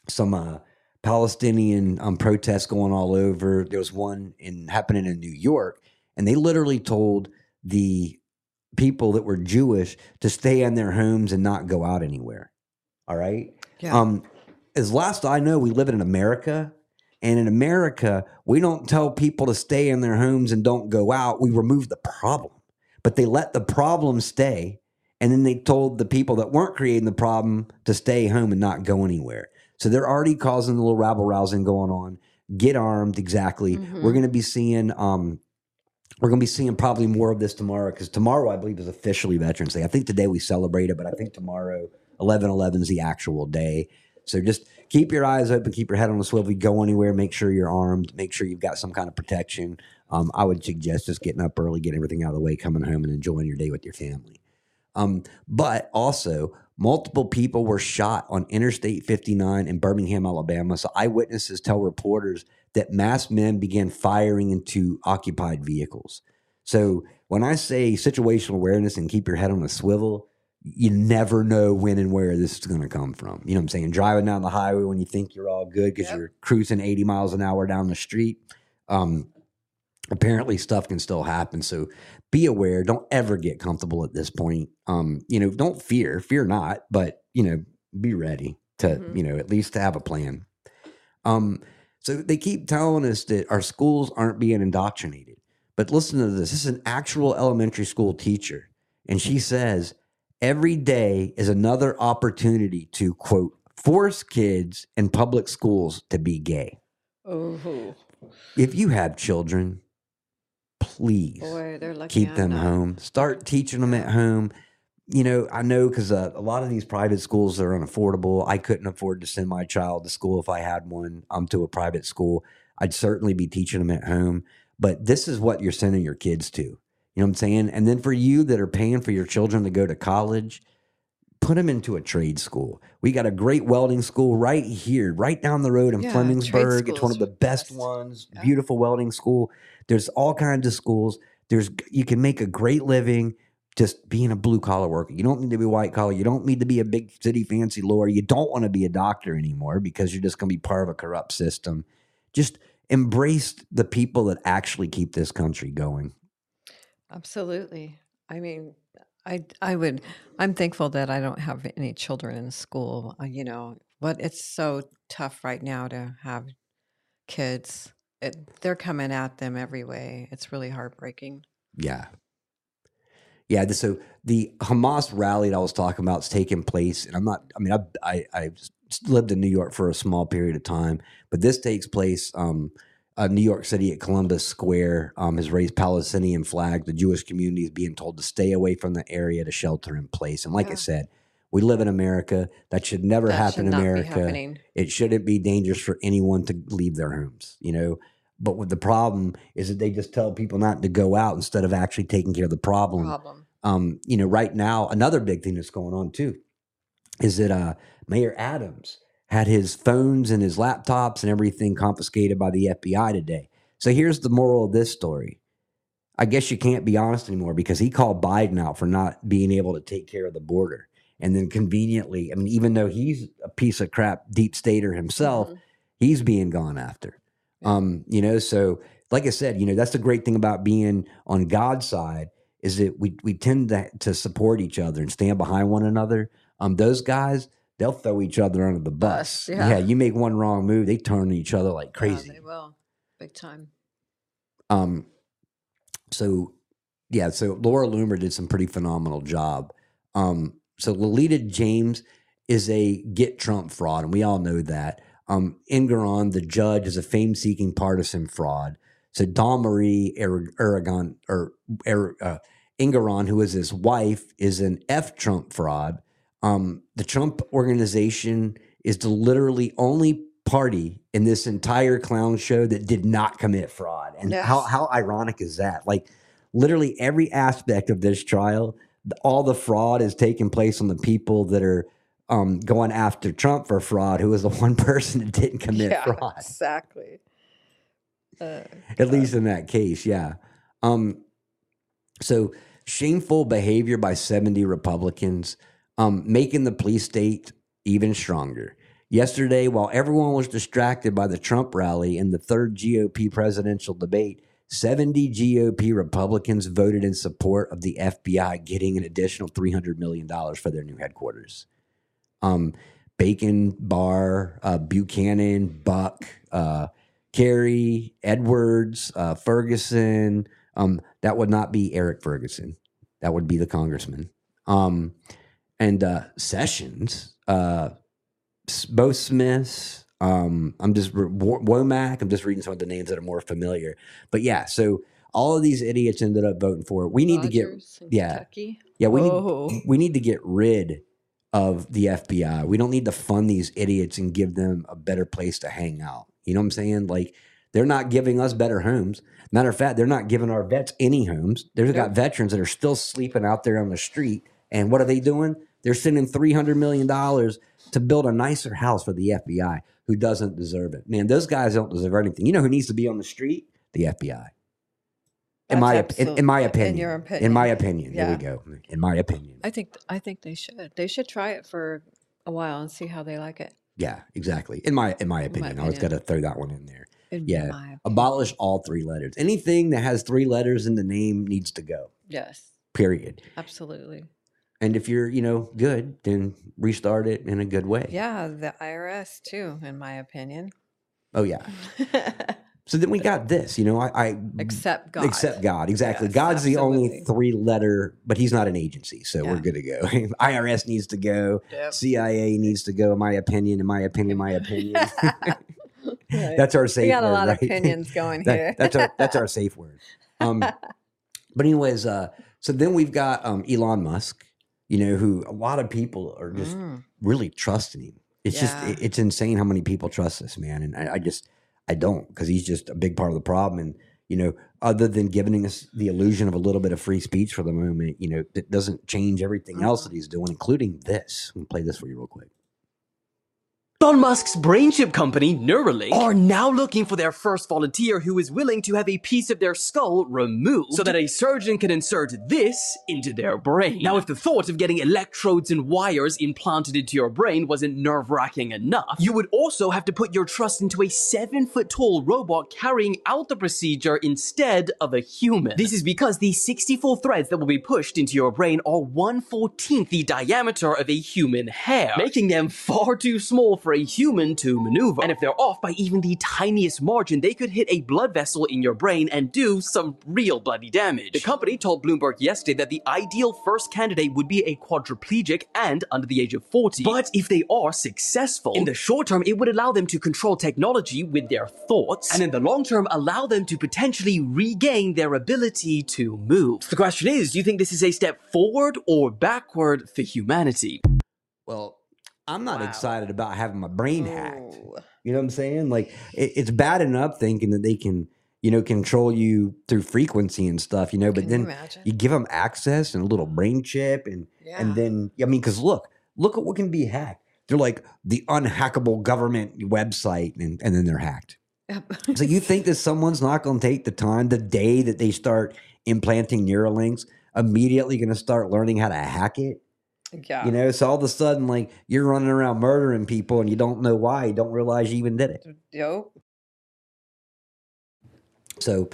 some uh, Palestinian um, protests going all over. There was one in happening in New York, and they literally told the people that were Jewish to stay in their homes and not go out anywhere. All right? Yeah. Um, as last I know, we live in America, and in America, we don't tell people to stay in their homes and don't go out. We remove the problem. But they let the problem stay, and then they told the people that weren't creating the problem to stay home and not go anywhere. So they're already causing a little rabble-rousing going on. Get armed, exactly. Mm-hmm. We're going to be seeing um, we're going to be seeing probably more of this tomorrow, because tomorrow, I believe, is officially Veterans Day. I think today we celebrate it, but I think tomorrow, eleven eleven is the actual day. So just keep your eyes open, keep your head on the swivel. If you go anywhere, make sure you're armed, make sure you've got some kind of protection. Um, I would suggest just getting up early, getting everything out of the way, coming home and enjoying your day with your family. Um, but also, multiple people were shot on Interstate fifty-nine in Birmingham, Alabama. So eyewitnesses tell reporters that masked men began firing into occupied vehicles. So when I say situational awareness and keep your head on a swivel, you never know when and where this is going to come from. You know what I'm saying? Driving down the highway when you think you're all good because yep. you're cruising eighty miles an hour down the street. Um, apparently stuff can still happen. So be aware. Don't ever get comfortable at this point. Um, you know, don't fear. Fear not. But, you know, be ready to, mm-hmm. you know, at least to have a plan. Um, so they keep telling us that our schools aren't being indoctrinated. But listen to this. This is an actual elementary school teacher. And she says, every day is another opportunity to, quote, force kids in public schools to be gay. Oh. If you have children, please Boy, keep them now. home. Start teaching them at home. You know, I know because uh, a lot of these private schools are unaffordable. I couldn't afford to send my child to school if I had one um, to a private school. I'd certainly be teaching them at home. But this is what you're sending your kids to. You know what I'm saying? And then for you that are paying for your children to go to college, put them into a trade school. We got a great welding school right here, right down the road in yeah, Flemingsburg. It's one of the best ones. Yeah. Beautiful welding school. There's all kinds of schools. There's you can make a great living just being a blue-collar worker. You don't need to be white-collar. You don't need to be a big city fancy lawyer. You don't want to be a doctor anymore because you're just going to be part of a corrupt system. Just embrace the people that actually keep this country going. Absolutely. I mean, I, I would, I'm thankful that I don't have any children in school, you know, but it's so tough right now to have kids. It, they're coming at them every way. It's really heartbreaking. Yeah. Yeah. So the Hamas rally that I was talking about is taking place. And I'm not, I mean, I, I, I lived in New York for a small period of time, but this takes place, um, Uh, New York City at Columbus Square um, has raised Palestinian flag. The Jewish community is being told to stay away from the area to shelter in place. And like yeah. I said, we live in America. That should never that happen in America. It shouldn't be dangerous for anyone to leave their homes, you know. But what the problem is that they just tell people not to go out instead of actually taking care of the problem. problem. Um, you know, right now, another big thing that's going on too is that uh, Mayor Adams had his phones and his laptops and everything confiscated by the F B I today. So here's the moral of this story. I guess you can't be honest anymore because he called Biden out for not being able to take care of the border. And then conveniently, I mean, even though he's a piece of crap deep stater himself, mm-hmm. he's being gone after. Um, you know, so like I said, you know, that's the great thing about being on God's side is that we we tend to, to support each other and stand behind one another. Um, those guys, they'll throw each other under the bus. bus yeah. yeah, you make one wrong move, they turn to each other like crazy. Yeah, they will, big time. Um, so yeah, so Laura Loomer did some pretty phenomenal job. Um, so Lolita James is a get Trump fraud, and we all know that. Um, Engeron, the judge, is a fame-seeking partisan fraud. So Dawn Marie Aragon or er, uh, Engeron, who is his wife, is an F Trump fraud. Um, the Trump organization is the literally only party in this entire clown show that did not commit fraud. And yes. how, how ironic is that? Like literally every aspect of this trial, all the fraud is taking place on the people that are um, going after Trump for fraud, who is the one person that didn't commit yeah, fraud. Exactly. Uh, At least in that case. Yeah. Um, so shameful behavior by seventy Republicans. Um, making the police state even stronger. Yesterday, while everyone was distracted by the Trump rally and the third G O P presidential debate, seventy G O P Republicans voted in support of the F B I getting an additional three hundred million dollars for their new headquarters. Um, Bacon, Barr, uh, Buchanan, Buck, uh, Kerry, Edwards, uh, Ferguson. Um, that would not be Eric Ferguson. That would be the congressman. Um, And uh, Sessions, uh, Bo Smith, um, I'm just re- Womack. I'm just reading some of the names that are more familiar. But yeah, so all of these idiots ended up voting for it. We need Rogers to get yeah, Kentucky. yeah. We Whoa. need we need to get rid of the F B I. We don't need to fund these idiots and give them a better place to hang out. You know what I'm saying? Like they're not giving us better homes. Matter of fact, they're not giving our vets any homes. They've got no. veterans that are still sleeping out there on the street. And what are they doing? They're sending three hundred million dollars to build a nicer house for the F B I, who doesn't deserve it. Man, those guys don't deserve anything. You know who needs to be on the street? The F B I. In my, in, in my opinion. In your opinion. In my opinion. Yeah. There we go. In my opinion. I think I think they should. They should try it for a while and see how they like it. Yeah, exactly. In my in my opinion. In my opinion. I always got to throw that one in there. In yeah. Abolish all three letters. Anything that has three letters in the name needs to go. Yes. Period. Absolutely. And if you're, you know, good, then restart it in a good way. Yeah, the I R S too, in my opinion. Oh, yeah. So then we got this, you know, I, I accept God. Accept God, exactly. Yes, God's absolutely. The only three-letter, but he's not an agency, so yeah. we're good to go. I R S needs to go. Yep. C I A needs to go, in my opinion, in my opinion, my opinion. Right. That's our safe word. We got a word, lot right? of opinions going that, here. that's, our, that's our safe word. Um, but anyways, uh, so then we've got um, Elon Musk. You know, who a lot of people are just mm. really trusting him. It's yeah. just, it, it's insane how many people trust this man. And I, I just, I don't, because he's just a big part of the problem. And, you know, other than giving us the illusion of a little bit of free speech for the moment, you know, it doesn't change everything else that he's doing, including this. I'm going to play this for you real quick. Elon Musk's brain chip company, Neuralink, are now looking for their first volunteer who is willing to have a piece of their skull removed so that a surgeon can insert this into their brain. Now, if the thought of getting electrodes and wires implanted into your brain wasn't nerve-wracking enough, you would also have to put your trust into a seven-foot-tall robot carrying out the procedure instead of a human. This is because the sixty-four threads that will be pushed into your brain are one fourteenth the diameter of a human hair, making them far too small for a human to maneuver. And if they're off by even the tiniest margin, they could hit a blood vessel in your brain and do some real bloody damage. The company told Bloomberg yesterday that the ideal first candidate would be a quadriplegic and under the age of forty. But if they are successful, in the short term, it would allow them to control technology with their thoughts, and in the long term, allow them to potentially regain their ability to move. So the question is, do you think this is a step forward or backward for humanity? Well, I'm not wow. excited about having my brain hacked. Ooh. You know what I'm saying? Like, it, it's bad enough thinking that they can, you know, control you through frequency and stuff, you know, but can then you, you give them access and a little brain chip and, yeah. and then, I mean, because look, look at what can be hacked. They're like the unhackable government website and, and then they're hacked. Yep. So you think that someone's not going to take the time, the day that they start implanting Neuralinks, immediately going to start learning how to hack it? Yeah. You know, so all of a sudden, like, you're running around murdering people and you don't know why. You don't realize you even did it. Yep. So,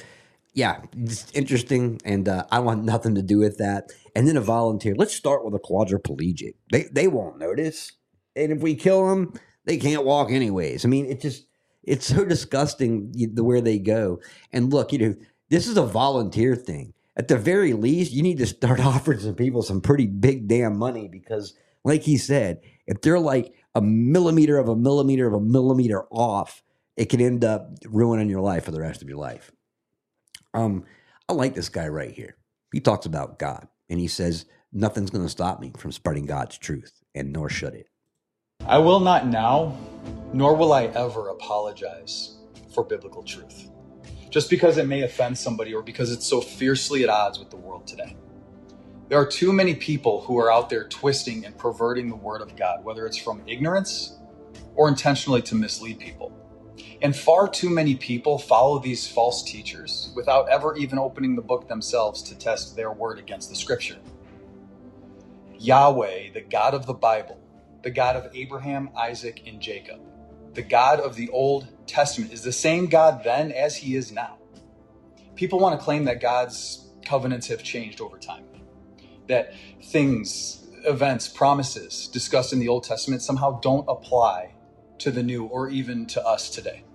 yeah, it's interesting. And uh, I want nothing to do with that. And then a volunteer. Let's start with a quadriplegic. They, they won't notice. And if we kill them, they can't walk anyways. I mean, it just, it's so disgusting the where they go. And look, you know, this is a volunteer thing. At the very least, you need to start offering some people some pretty big damn money because, like he said, if they're like a millimeter of a millimeter of a millimeter off, it can end up ruining your life for the rest of your life. Um, I like this guy right here. He talks about God, and he says, nothing's going to stop me from spreading God's truth, and nor should it. I will not now, nor will I ever apologize for biblical truth. Just because it may offend somebody or because it's so fiercely at odds with the world today. There are too many people who are out there twisting and perverting the word of God, whether it's from ignorance or intentionally to mislead people. And far too many people follow these false teachers without ever even opening the book themselves to test their word against the scripture. Yahweh, the God of the Bible, the God of Abraham, Isaac, and Jacob, the God of the Old Testament is the same God then as he is now. People want to claim that God's covenants have changed over time, that things, events, promises discussed in the Old Testament somehow don't apply to the new or even to us today.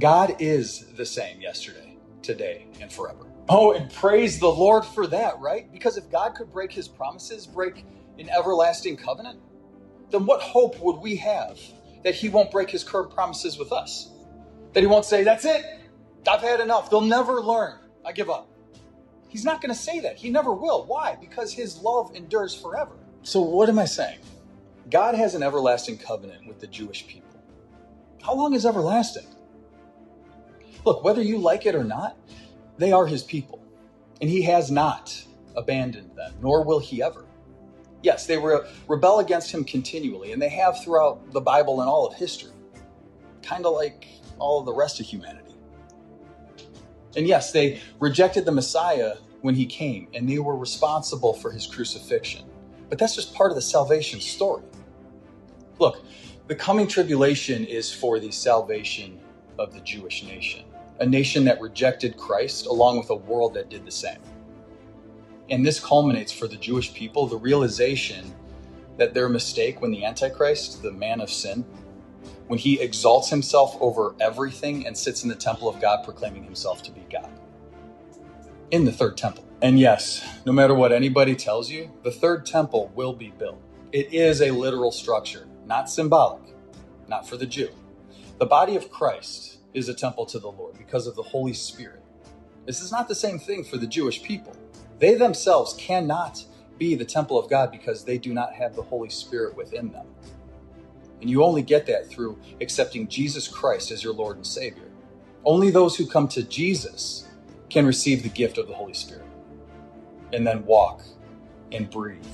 God is the same yesterday, today, and forever. Oh, and praise the Lord for that, right? Because if God could break his promises, break an everlasting covenant, then what hope would we have that he won't break his curb promises with us? That he won't say, that's it, I've had enough, they'll never learn, I give up. He's not gonna say that, he never will. Why? Because his love endures forever. So what am I saying? God has an everlasting covenant with the Jewish people. How long is everlasting? Look, whether you like it or not, they are his people, and he has not abandoned them, nor will he ever. Yes, they re- rebel against him continually, and they have throughout the Bible and all of history, kind of like all of the rest of humanity. And yes, they rejected the Messiah when he came, and they were responsible for his crucifixion. But that's just part of the salvation story. Look, the coming tribulation is for the salvation of the Jewish nation, a nation that rejected Christ along with a world that did the same. And this culminates for the Jewish people, the realization that their mistake when the Antichrist, the man of sin, when he exalts himself over everything and sits in the temple of God, proclaiming himself to be God in the third temple. And yes, no matter what anybody tells you, the third temple will be built. It is a literal structure, not symbolic, not for the Jew. The body of Christ is a temple to the Lord because of the Holy Spirit. This is not the same thing for the Jewish people. They themselves cannot be the temple of God because they do not have the Holy Spirit within them. And you only get that through accepting Jesus Christ as your Lord and Savior. Only those who come to Jesus can receive the gift of the Holy Spirit and then walk and breathe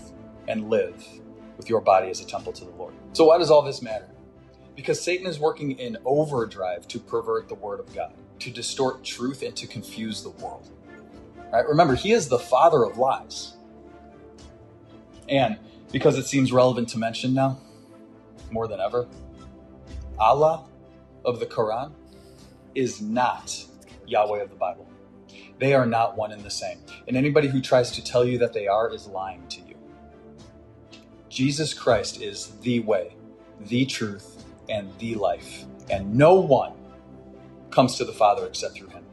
and live with your body as a temple to the Lord. So why does all this matter? Because Satan is working in overdrive to pervert the word of God, to distort truth, and to confuse the world. Right? Remember, he is the father of lies. And because it seems relevant to mention now, more than ever, Allah of the Quran is not Yahweh of the Bible. They are not one and the same. And anybody who tries to tell you that they are is lying to you. Jesus Christ is the way, the truth, and the life. And no one comes to the Father except through him.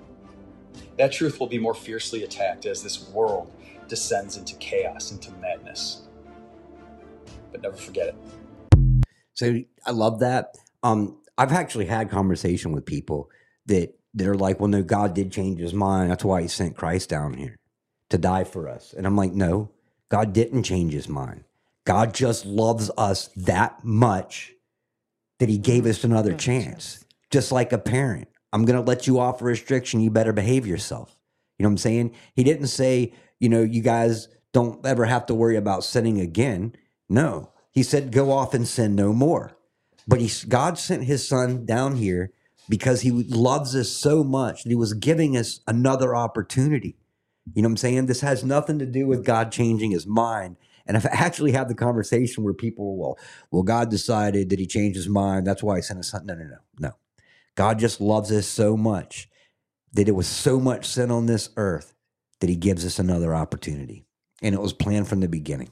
That truth will be more fiercely attacked as this world descends into chaos, into madness. But never forget it. So I love that. Um, I've actually had conversation with people that they're like, well, no, God did change his mind. That's why he sent Christ down here to die for us. And I'm like, no, God didn't change his mind. God just loves us that much that he gave us another chance. Just like a parent. I'm going to let you off a restriction. You better behave yourself. You know what I'm saying? He didn't say, you know, you guys don't ever have to worry about sinning again. No, he said, go off and sin no more. But he, God sent his son down here because he loves us so much that he was giving us another opportunity. You know what I'm saying? This has nothing to do with God changing his mind. And I've actually had the conversation where people were, well, well, God decided that he changed his mind. That's why he sent his son. No, no, no, no. God just loves us so much that it was so much sin on this earth that he gives us another opportunity. And it was planned from the beginning.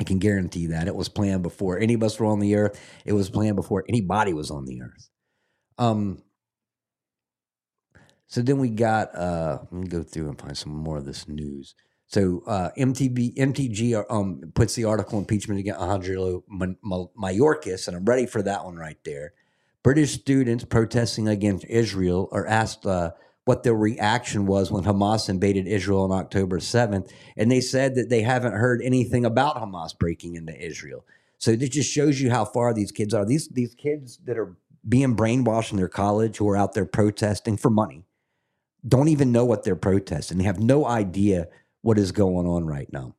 I can guarantee that. It was planned before any of us were on the earth. It was planned before anybody was on the earth. Um. So then we got, uh, let me go through and find some more of this news. So uh, M T B, M T G um, puts the article impeachment against Alejandro Mayorkas, and I'm ready for that one right there. British students protesting against Israel are asked uh, what their reaction was when Hamas invaded Israel on October seventh, and they said that they haven't heard anything about Hamas breaking into Israel. So this just shows you how far these kids are. These these kids that are being brainwashed in their college who are out there protesting for money don't even know what they're protesting. They have no idea what is going on right now.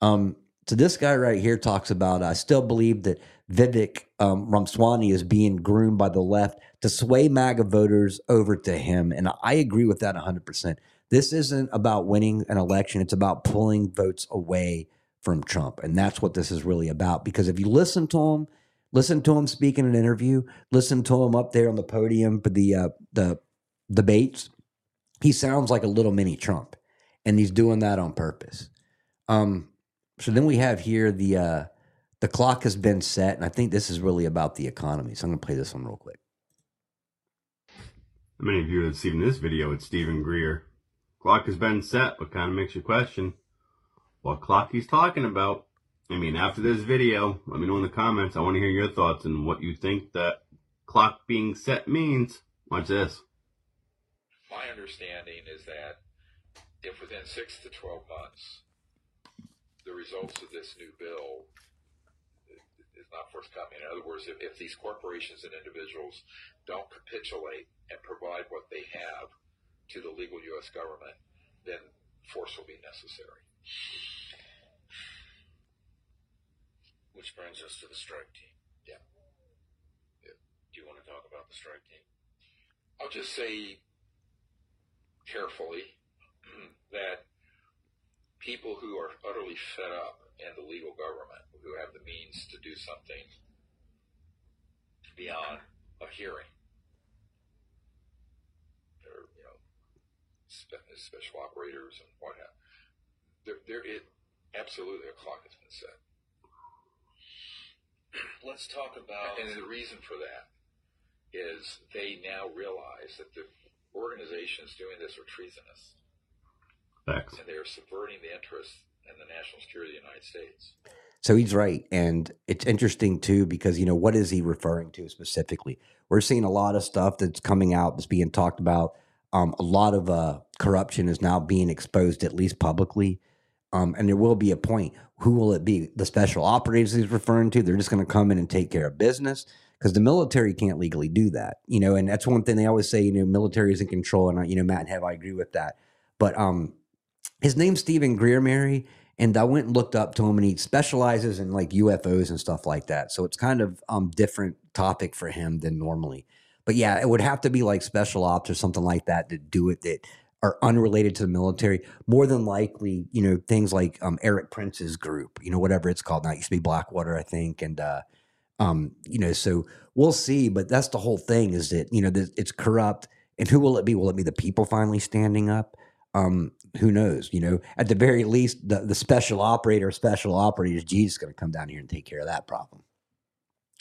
Um, so this guy right here talks about, I still believe that Vivek um, Ramaswamy is being groomed by the left to sway MAGA voters over to him. And I agree with that one hundred percent. This isn't about winning an election. It's about pulling votes away from Trump. And that's what this is really about. Because if you listen to him, listen to him speak in an interview, listen to him up there on the podium for the, uh, the debates, he sounds like a little mini Trump. And he's doing that on purpose. Um, so then we have here the... Uh, The clock has been set, and I think this is really about the economy. So I'm going to play this one real quick. How many of you have seen this video with Stephen Greer? Clock has been set, but kind of makes you question what clock he's talking about. I mean, after this video, let me know in the comments. I want to hear your thoughts and what you think that clock being set means. Watch this. My understanding is that if within six to twelve months, the results of this new bill is not forthcoming. In other words, if, if these corporations and individuals don't capitulate and provide what they have to the legal U S government, then force will be necessary. Which brings us to the strike team. Yeah. yeah. Do you want to talk about the strike team? I'll just say carefully that people who are utterly fed up and the legal government, who have the means to do something beyond a hearing, or you know, special operators and what have there, there is absolutely a clock has been set. Let's talk about, and the reason for that is they now realize that the organizations doing this are treasonous. Thanks. And they are subverting the interests and the national security of the United States. So he's right. And it's interesting, too, because, you know, what is he referring to specifically? We're seeing a lot of stuff that's coming out, that's being talked about. Um, a lot of uh, corruption is now being exposed, at least publicly. Um, and there will be a point. Who will it be? The special operatives he's referring to? They're just going to come in and take care of business. because the military can't legally do that, you know, and that's one thing they always say, you know, military is in control. And, I, you know, Matt and Head, I agree with that. But um, his name's Stephen Greer, Mary, and I went and looked up to him, and he specializes in like U F Os and stuff like that. So it's kind of um different topic for him than normally. But yeah, it would have to be like special ops or something like that to do it that are unrelated to the military. More than likely, you know, things like um, Eric Prince's group, you know, whatever it's called now. It used to be Blackwater, I think. And, uh, um, you know, so we'll see. But that's the whole thing is that, you know, that it's corrupt. And who will it be? Will it be the people finally standing up? Um, who knows? You know, at the very least, the, the special operator, special operators, Jesus is going to come down here and take care of that problem.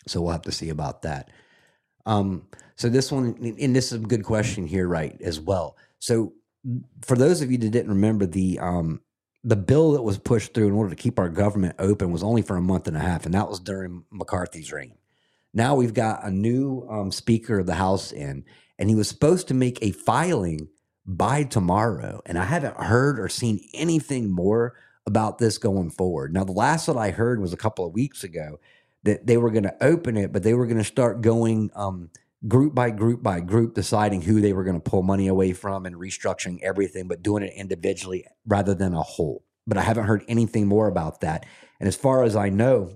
So we'll have to see about that. Um, so this one, and this is a good question here, right, as well. So for those of you that didn't remember, the um, the bill that was pushed through in order to keep our government open was only for a month and a half, and that was during McCarthy's reign. Now we've got a new um, Speaker of the House in, and he was supposed to make a filing by tomorrow, and I haven't heard or seen anything more about this going forward. Now, the last that I heard was a couple of weeks ago that they were going to open it, but they were going to start going um, group by group by group, deciding who they were going to pull money away from and restructuring everything, but doing it individually rather than a whole. But I haven't heard anything more about that. And as far as I know,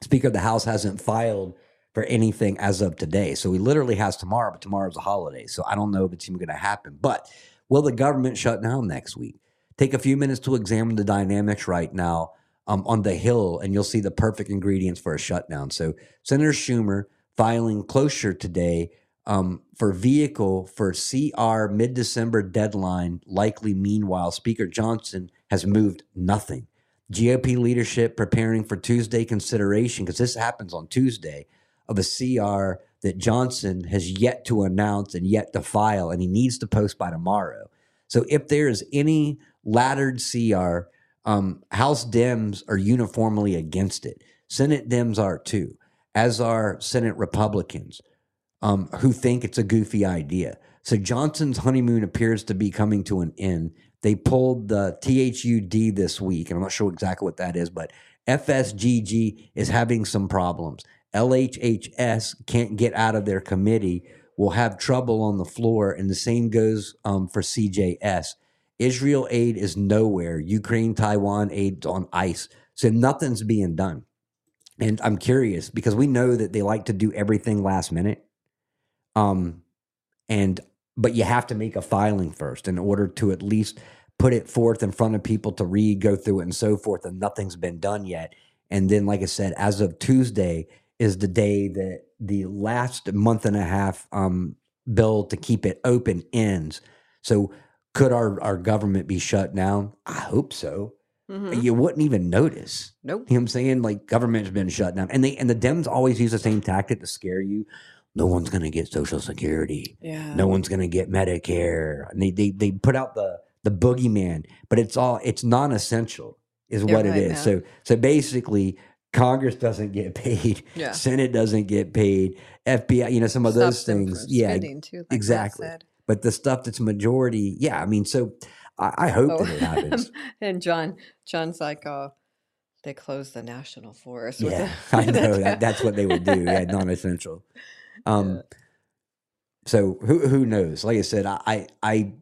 Speaker of the House hasn't filed for anything as of today. So he literally has tomorrow, but tomorrow's a holiday. So I don't know if it's even going to happen. But will the government shut down next week? Take a few minutes to examine the dynamics right now Um, on the Hill, and you'll see the perfect ingredients for a shutdown. So Senator Schumer filing closure today um, for vehicle for C R mid-December deadline. Likely, meanwhile, Speaker Johnson has moved nothing. G O P leadership preparing for Tuesday consideration, because this happens on Tuesday, of a C R that Johnson has yet to announce and yet to file, and he needs to post by tomorrow. So if there is any laddered C R, Um, House Dems are uniformly against it. Senate Dems are too, as are Senate Republicans um, who think it's a goofy idea. So Johnson's honeymoon appears to be coming to an end. They pulled the T H U D this week, and I'm not sure exactly what that is, but F S G G is having some problems. L H H S can't get out of their committee, will have trouble on the floor, and the same goes um, for C J S. Israel aid is nowhere. Ukraine, Taiwan aid on ice. So nothing's being done. And I'm curious because we know that they like to do everything last minute. Um, and but you have to make a filing first in order to at least put it forth in front of people to read, go through it and so forth. And nothing's been done yet. And then, like I said, as of Tuesday is the day that the last month and a half um, bill to keep it open ends. So could our, our government be shut down? I hope so. Mm-hmm. You wouldn't even notice. Nope. You know what I'm saying? Like, government's been shut down. And they and the Dems always use the same tactic to scare you. No one's going to get Social Security. Yeah. No one's going to get Medicare. And they, they they put out the the boogeyman, but it's all it's non-essential is yeah, what right, it is. Yeah. So so basically Congress doesn't get paid. Yeah. Senate doesn't get paid. F B I, you know, some of Stop those things. Yeah. Too, like exactly. But the stuff that's majority, yeah, I mean, so I, I hope oh. that it happens. And John, John's like, oh, they closed the national forest. Yeah, the, I know. That, that's what they would do. Yeah, non-essential. Um, yeah. So who who knows? Like I said, I, I I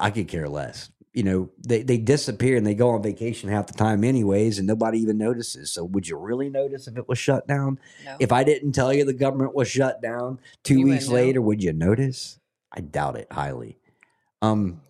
I could care less. You know, they, they disappear and they go on vacation half the time anyways, and nobody even notices. So would you really notice if it was shut down? No. If I didn't tell you the government was shut down two you weeks later, know. would you notice? I doubt it highly. Um,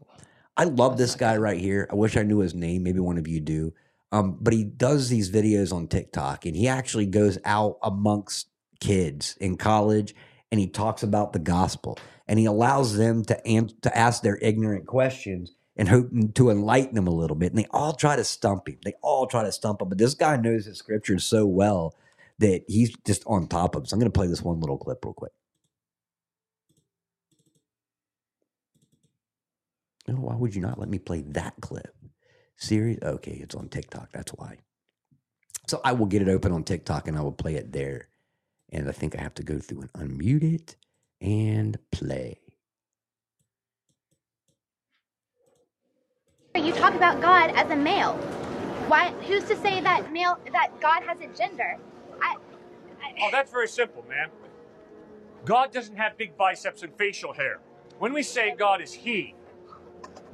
I love this guy right here. I wish I knew his name. Maybe one of you do. Um, but he does these videos on TikTok, and he actually goes out amongst kids in college, and he talks about the gospel, and he allows them to an- to ask their ignorant questions and hope to enlighten them a little bit. And they all try to stump him. They all try to stump him. But this guy knows his scriptures so well that he's just on top of him. So I'm going to play this one little clip real quick. No, why would you not let me play that clip? Series? Okay, it's on TikTok. That's why. So I will get it open on TikTok, and I will play it there. And I think I have to go through and unmute it and play. You talk about God as a male. Why? Who's to say that male that God has a gender? I, I, oh, that's very simple, man. God doesn't have big biceps and facial hair. When we say God is he,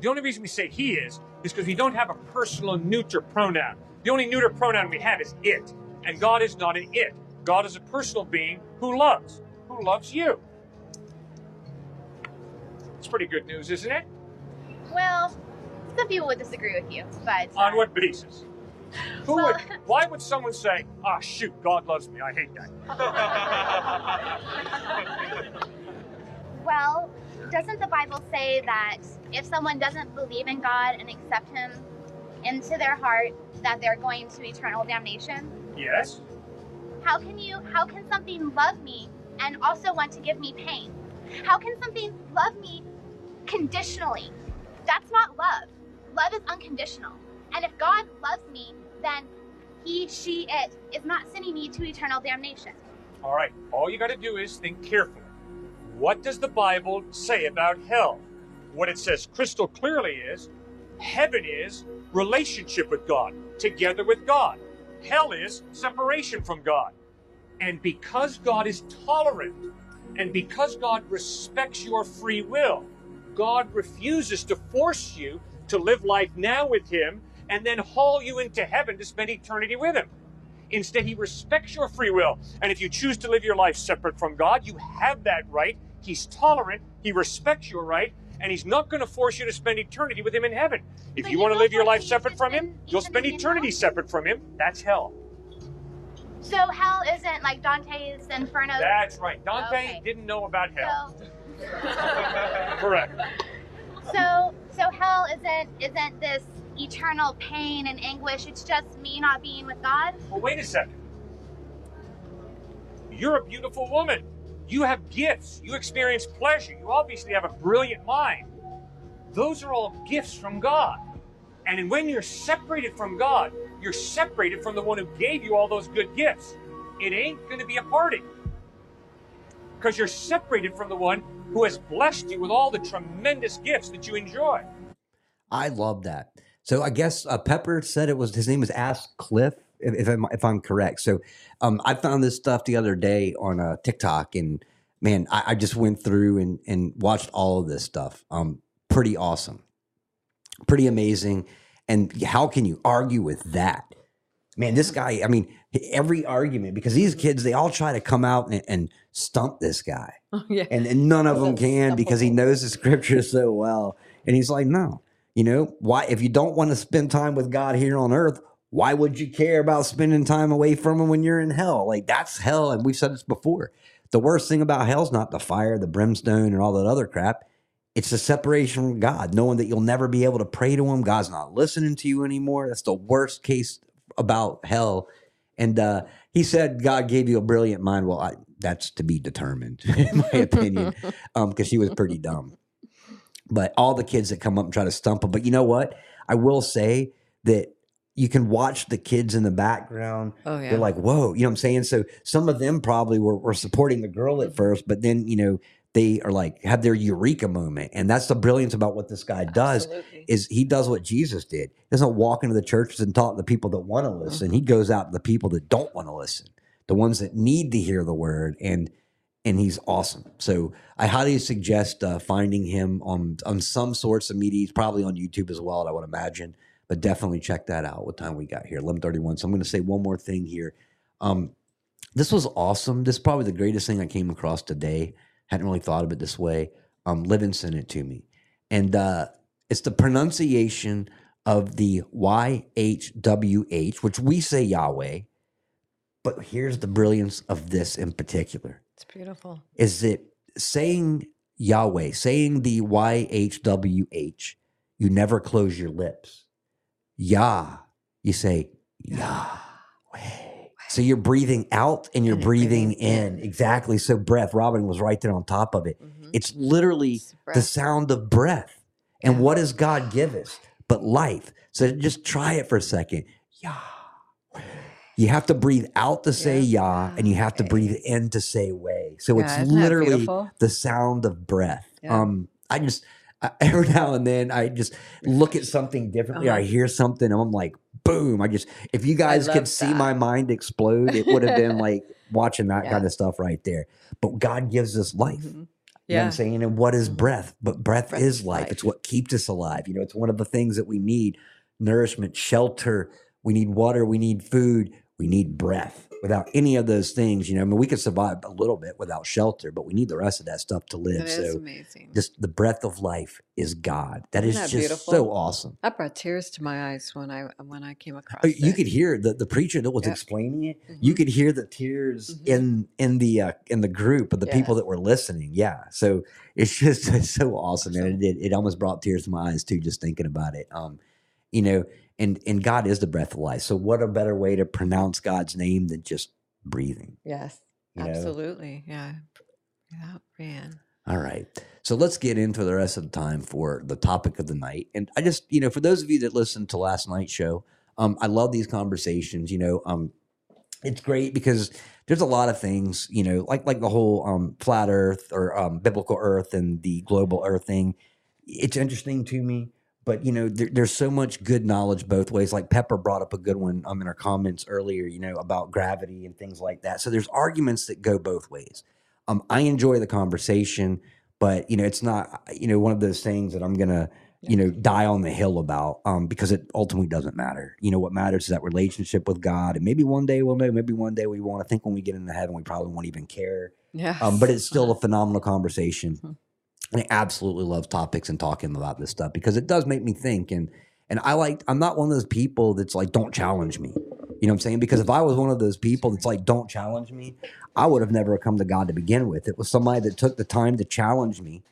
the only reason we say he is, is because we don't have a personal neuter pronoun. The only neuter pronoun we have is it. And God is not an it. God is a personal being who loves, who loves you. It's pretty good news, isn't it? Well, some people would disagree with you, but... Uh... On what basis? Who well... would, why would someone say, ah, oh, shoot, God loves me, I hate that? Well, doesn't the Bible say that if someone doesn't believe in God and accept him into their heart, that they're going to eternal damnation? Yes. How can you, how can something love me and also want to give me pain? How can something love me conditionally? That's not love. Love is unconditional. And if God loves me, then he, she, it is not sending me to eternal damnation. All right, all you gotta do is think carefully. What does the Bible say about hell? What it says crystal clearly is, heaven is relationship with God, together with God. Hell is separation from God. And because God is tolerant, and because God respects your free will, God refuses to force you to live life now with him and then haul you into heaven to spend eternity with him. Instead, he respects your free will. And if you choose to live your life separate from God, you have that right. He's tolerant, he respects your right, and he's not gonna force you to spend eternity with him in heaven. If you wanna live your life separate from him, you'll spend eternity separate from him. That's hell. So hell isn't like Dante's Inferno? That's right, Dante okay. didn't know about hell. So... Correct. So, so hell isn't, isn't this eternal pain and anguish, it's just me not being with God? Well, wait a second. You're a beautiful woman. You have gifts, you experience pleasure, you obviously have a brilliant mind. Those are all gifts from God. And when you're separated from God, you're separated from the one who gave you all those good gifts. It ain't gonna be a party. Because you're separated from the one who has blessed you with all the tremendous gifts that you enjoy. I love that. So I guess uh, Pepper said it was, his name was Ask Cliff, if, if, I'm, if I'm correct. So um, I found this stuff the other day on uh, TikTok, and man, I, I just went through and, and watched all of this stuff. Um, pretty awesome. Pretty amazing. And how can you argue with that? Man, this guy, I mean, every argument, because these kids, they all try to come out and, and stump this guy. Oh, yeah. and, and none of them can because he knows the scripture so well. And he's like, no, you know, why? If you don't want to spend time with God here on earth, why would you care about spending time away from him when you're in hell? Like, that's hell. And we've said this before. The worst thing about hell is not the fire, the brimstone, and all that other crap. It's the separation from God, knowing that you'll never be able to pray to him. God's not listening to you anymore. That's the worst case about hell. And uh, he said, God gave you a brilliant mind. Well, I, that's to be determined, in my opinion, because um, he was pretty dumb. But all the kids that come up and try to stump him. But you know what? I will say that you can watch the kids in the background. Oh, yeah. They're like, whoa, you know what I'm saying? So some of them probably were, were supporting the girl at first, but then, you know, they are like, have their eureka moment. And that's the brilliance about what this guy does. Absolutely. Is he does what Jesus did. He doesn't walk into the churches and talk to the people that want to listen. Mm-hmm. He goes out to the people that don't want to listen, the ones that need to hear the word. And and he's awesome. So I highly suggest uh, finding him on, on some sorts of media. He's probably on YouTube as well, I would imagine. But definitely check that out. What time we got here? eleven thirty-one. So I'm going to say one more thing here. Um, this was awesome. This is probably the greatest thing I came across today. Hadn't really thought of it this way. Um, Livin sent it to me. And uh, it's the pronunciation of the Y H W H, which we say Yahweh. But here's the brilliance of this in particular. It's beautiful. Is that saying Yahweh, saying the Y H W H, you never close your lips. Yah, you say Yahweh. So you're breathing out and you're and breathing in. in. Exactly. So breath, Robin was right there on top of it. Mm-hmm. It's literally it's the sound of breath. And yeah. What does God give us? But life. So just try it for a second. Yah. You have to breathe out to say yeah. Yah, and you have to breathe in to say way. So yeah, it's literally the sound of breath. Yeah. Um, I just, I, every now and then I just look at something differently. Uh-huh. I hear something and I'm like, boom. I just, if you guys could see that. My mind explode, it would have been like watching that yeah. kind of stuff right there. But God gives us life. Mm-hmm. You yeah. know what I'm saying? And what is breath? But breath, breath is life. life. It's what keeps us alive. You know, it's one of the things that we need. Nourishment, shelter. We need water. We need food. We need breath. Without any of those things, you know, I mean, we could survive a little bit without shelter, but we need the rest of that stuff to live. That so is amazing. Just the breath of life is God. That Isn't is that just beautiful? So awesome. That brought tears to my eyes when I when I came across. Oh, you could hear the, the preacher that was yep. explaining it. Mm-hmm. You could hear the tears mm-hmm. in in the uh, in the group of the yeah. people that were listening. Yeah, so it's just it's so awesome, awesome. and it, it almost brought tears to my eyes too, just thinking about it. Um, you know. And and God is the breath of life. So what a better way to pronounce God's name than just breathing. Yes, you know? Absolutely. Yeah. Oh, man. All right. So let's get into the rest of the time for the topic of the night. And I just, you know, for those of you that listened to last night's show, um, I love these conversations. You know, um, it's great because there's a lot of things, you know, like like the whole um, flat earth or um, biblical earth and the global earth thing. It's interesting to me. But, you know, there, there's so much good knowledge both ways. Like Pepper brought up a good one um, in our comments earlier, you know, about gravity and things like that. So there's arguments that go both ways. Um, I enjoy the conversation, but, you know, it's not, you know, one of those things that I'm going to, you know, die on the hill about um, because it ultimately doesn't matter. You know, what matters is that relationship with God. And maybe one day we'll know, maybe one day we won't. I think when we get into heaven, we probably won't even care. Yeah. Um, but it's still a phenomenal conversation. Mm-hmm. And I absolutely love topics and talking about this stuff because it does make me think. And and I like, I'm not one of those people that's like, don't challenge me. You know what I'm saying? Because if I was one of those people that's like, don't challenge me, I would have never come to God to begin with. It was somebody that took the time to challenge me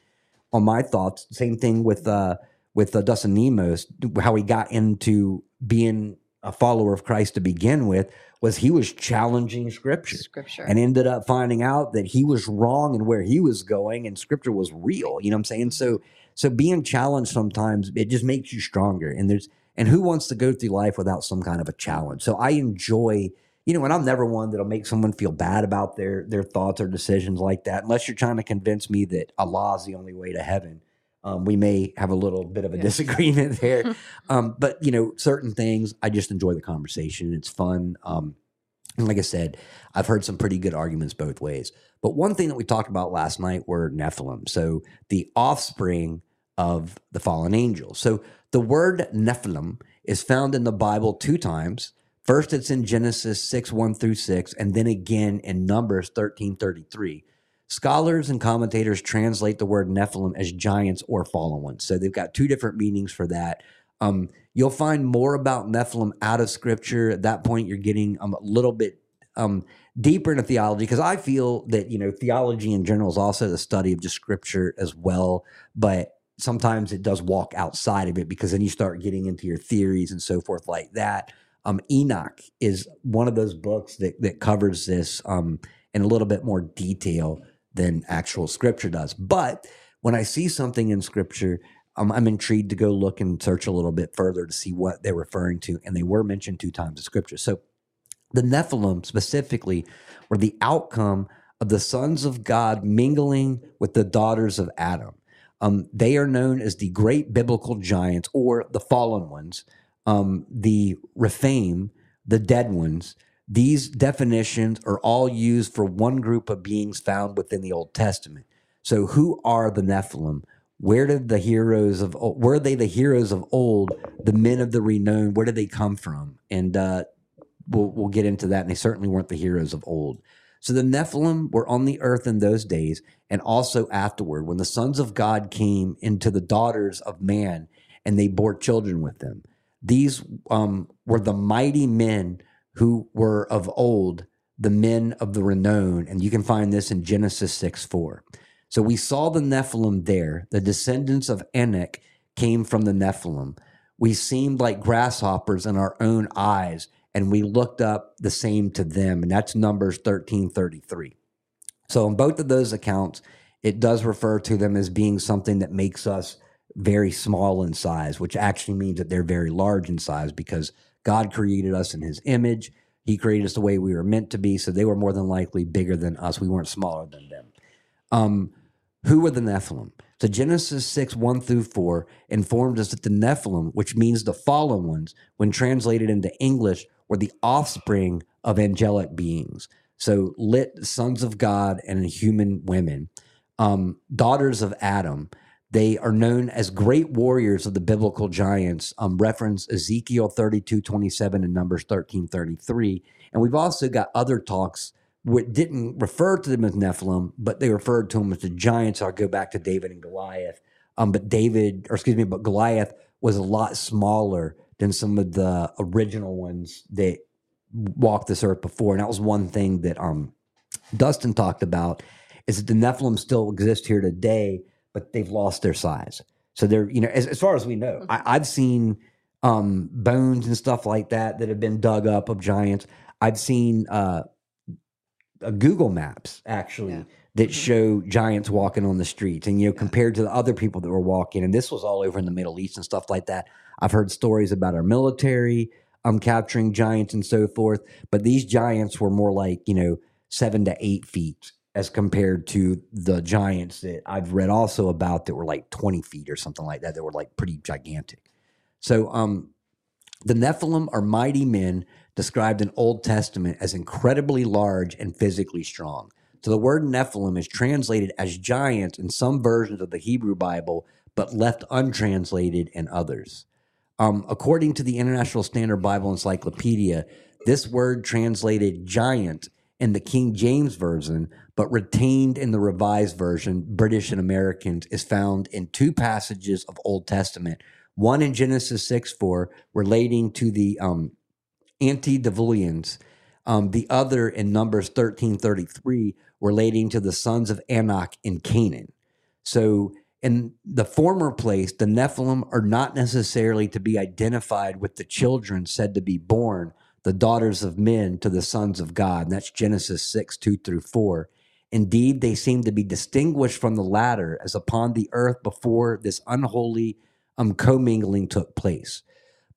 on my thoughts. Same thing with uh, with uh, Dustin Nemos, how he got into being a follower of Christ to begin with, was he was challenging scripture, scripture and ended up finding out that he was wrong and where he was going and scripture was real. You know what I'm saying? So, so being challenged sometimes, it just makes you stronger. And there's, and who wants to go through life without some kind of a challenge? So I enjoy, you know, and I'm never one that'll make someone feel bad about their, their thoughts or decisions like that, unless you're trying to convince me that Allah is the only way to heaven. Um, we may have a little bit of a yeah. disagreement there, um, but you know, certain things, I just enjoy the conversation. It's fun. Um, and like I said, I've heard some pretty good arguments both ways, but one thing that we talked about last night were Nephilim. So the offspring of the fallen angels. So the word Nephilim is found in the Bible two times. First, it's in Genesis six, one through six, and then again in Numbers thirteen thirty-three. Scholars and commentators translate the word Nephilim as giants or fallen ones. So they've got two different meanings for that. Um, you'll find more about Nephilim out of scripture. At that point, you're getting um, a little bit um, deeper into theology, because I feel that, you know, theology in general is also the study of just scripture as well. But sometimes it does walk outside of it, because then you start getting into your theories and so forth like that. Um, Enoch is one of those books that, that covers this um, in a little bit more detail than actual scripture does. But when I see something in scripture, um, I'm intrigued to go look and search a little bit further to see what they're referring to. And they were mentioned two times in scripture. So the Nephilim specifically were the outcome of the sons of God mingling with the daughters of Adam. Um, they are known as the great biblical giants, or the fallen ones, um, the Rephaim, the dead ones. These definitions are all used for one group of beings found within the Old Testament. So who are the Nephilim? Where did the heroes of were they the heroes of old, the men of the renown? Where did they come from? And uh, we'll, we'll get into that. And they certainly weren't the heroes of old. So the Nephilim were on the earth in those days, and also afterward, when the sons of God came into the daughters of man, and they bore children with them. These um, were the mighty men who were of old, the men of the renown. And you can find this in Genesis six four. So we saw the Nephilim there. The descendants of Enoch came from the Nephilim. We seemed like grasshoppers in our own eyes, and we looked up the same to them. And that's Numbers thirteen thirty-three. So in both of those accounts, it does refer to them as being something that makes us very small in size, which actually means that they're very large in size, because God created us in his image. He created us the way we were meant to be. So they were more than likely bigger than us. We weren't smaller than them. Um, who were the Nephilim? So Genesis six, one through four informed us that the Nephilim, which means the fallen ones, when translated into English, were the offspring of angelic beings. So lit sons of God and human women, um, daughters of Adam. They are known as great warriors of the biblical giants. Um, reference Ezekiel thirty-two twenty-seven and Numbers thirteen thirty-three. And we've also got other talks which didn't refer to them as Nephilim, but they referred to them as the giants. I'll go back to David and Goliath. Um, but David, or excuse me, but Goliath was a lot smaller than some of the original ones that walked this earth before. And that was one thing that um, Dustin talked about, is that the Nephilim still exist here today, but they've lost their size. So they're, you know, as, as far as we know, I, I've seen um, bones and stuff like that that have been dug up of giants. I've seen uh, uh, Google Maps, actually, yeah. that mm-hmm. show giants walking on the streets. And, you know, yeah. compared to the other people that were walking, and this was all over in the Middle East and stuff like that. I've heard stories about our military um, capturing giants and so forth. But these giants were more like, you know, seven to eight feet as compared to the giants that I've read also about that were like twenty feet or something like that, that were like pretty gigantic. So um, the Nephilim are mighty men described in Old Testament as incredibly large and physically strong. So the word Nephilim is translated as giants in some versions of the Hebrew Bible, but left untranslated in others. Um, according to the International Standard Bible Encyclopedia, this word translated giant in the King James Version, but retained in the Revised Version, British and Americans, is found in two passages of Old Testament, one in Genesis six four relating to the um, antediluvians, um, the other in Numbers thirteen thirty-three relating to the sons of Enoch in Canaan. So in the former place, the Nephilim are not necessarily to be identified with the children said to be born, the daughters of men to the sons of God. And that's Genesis six, two through four. Indeed, they seem to be distinguished from the latter as upon the earth before this unholy um, commingling took place.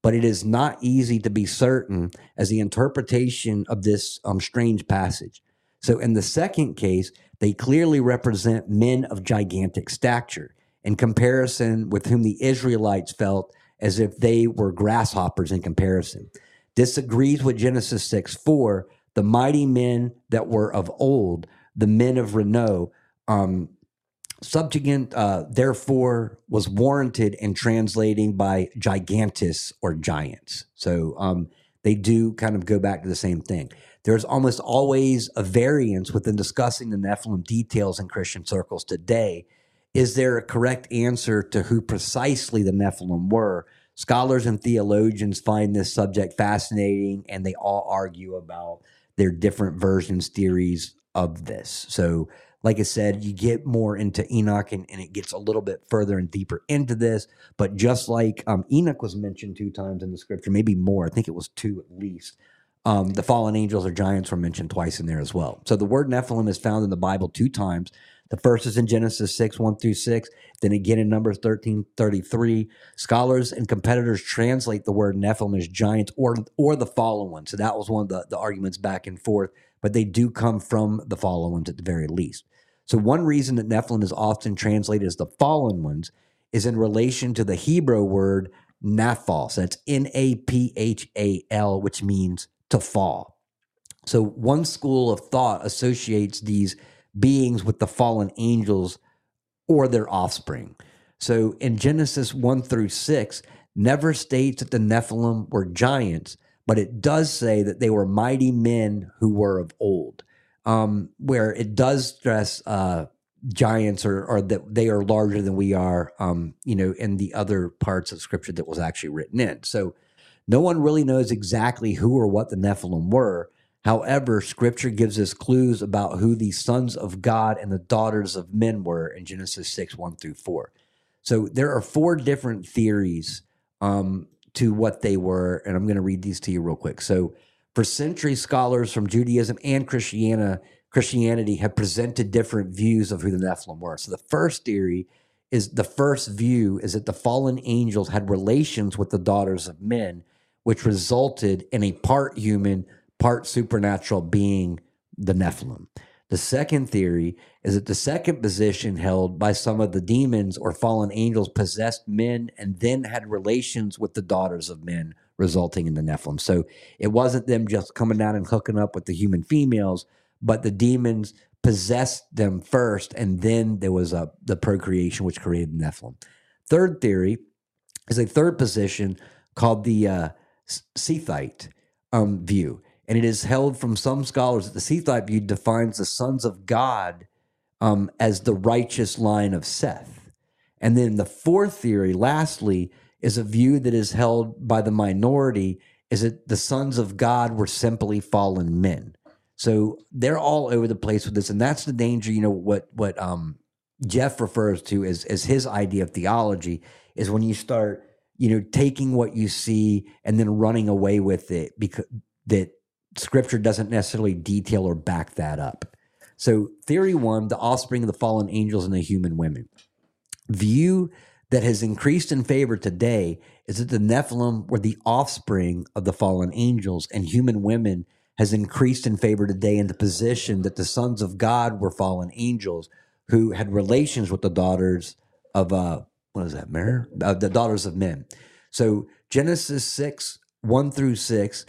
But it is not easy to be certain as the interpretation of this um, strange passage. So in the second case, they clearly represent men of gigantic stature in comparison with whom the Israelites felt as if they were grasshoppers in comparison. This agrees with Genesis six four, the mighty men that were of old, the men of renown, um, subjugant, uh, therefore, was warranted in translating by gigantis or giants. So um, they do kind of go back to the same thing. There's almost always a variance within discussing the Nephilim details in Christian circles today. Is there a correct answer to who precisely the Nephilim were? Scholars and theologians find this subject fascinating, and they all argue about their different versions, theories of this. So, like I said, you get more into Enoch, and, and it gets a little bit further and deeper into this. But just like um, Enoch was mentioned two times in the scripture, maybe more, I think it was two at least, um, the fallen angels or giants were mentioned twice in there as well. So the word Nephilim is found in the Bible two times. The first is in Genesis six, one through six, then again in Numbers thirteen thirty-three. Scholars and competitors translate the word Nephilim as giants or or the fallen ones. So that was one of the, the arguments back and forth, but they do come from the fallen ones at the very least. So one reason that Nephilim is often translated as the fallen ones is in relation to the Hebrew word naphal. So that's N A P H A L, which means to fall. So one school of thought associates these beings with the fallen angels or their offspring. So in Genesis one through six, never states that the Nephilim were giants, but it does say that they were mighty men who were of old, um, where it does stress uh, giants or, or that they are larger than we are, um, you know, in the other parts of scripture that was actually written in. So no one really knows exactly who or what the Nephilim were. However, scripture gives us clues about who the sons of God and the daughters of men were in Genesis six, one through four. So there are four different theories um, to what they were, and I'm going to read these to you real quick. So for centuries, scholars from Judaism and Christianity have presented different views of who the Nephilim were. So the first theory is, the first view is that the fallen angels had relations with the daughters of men, which resulted in a part human, part supernatural being, the Nephilim. The second theory is that the second position held by some of the demons or fallen angels possessed men and then had relations with the daughters of men, resulting in the Nephilim. So it wasn't them just coming down and hooking up with the human females, but the demons possessed them first, and then there was a, the procreation which created Nephilim. Third theory is a third position called the uh, Sethite um, view, and it is held from some scholars that the Sethite view defines the sons of God um, as the righteous line of Seth. And then the fourth theory, lastly, is a view that is held by the minority, is that the sons of God were simply fallen men. So they're all over the place with this, and that's the danger. You know what what um, Jeff refers to as as his idea of theology is when you start, you know, taking what you see and then running away with it, because that Scripture doesn't necessarily detail or back that up. So theory one, the offspring of the fallen angels and the human women view, that has increased in favor today, is that the Nephilim were the offspring of the fallen angels, and human women has increased in favor today in the position that the sons of God were fallen angels who had relations with the daughters of, uh, what is that, Mary? Uh, the daughters of men. So Genesis six, one through six,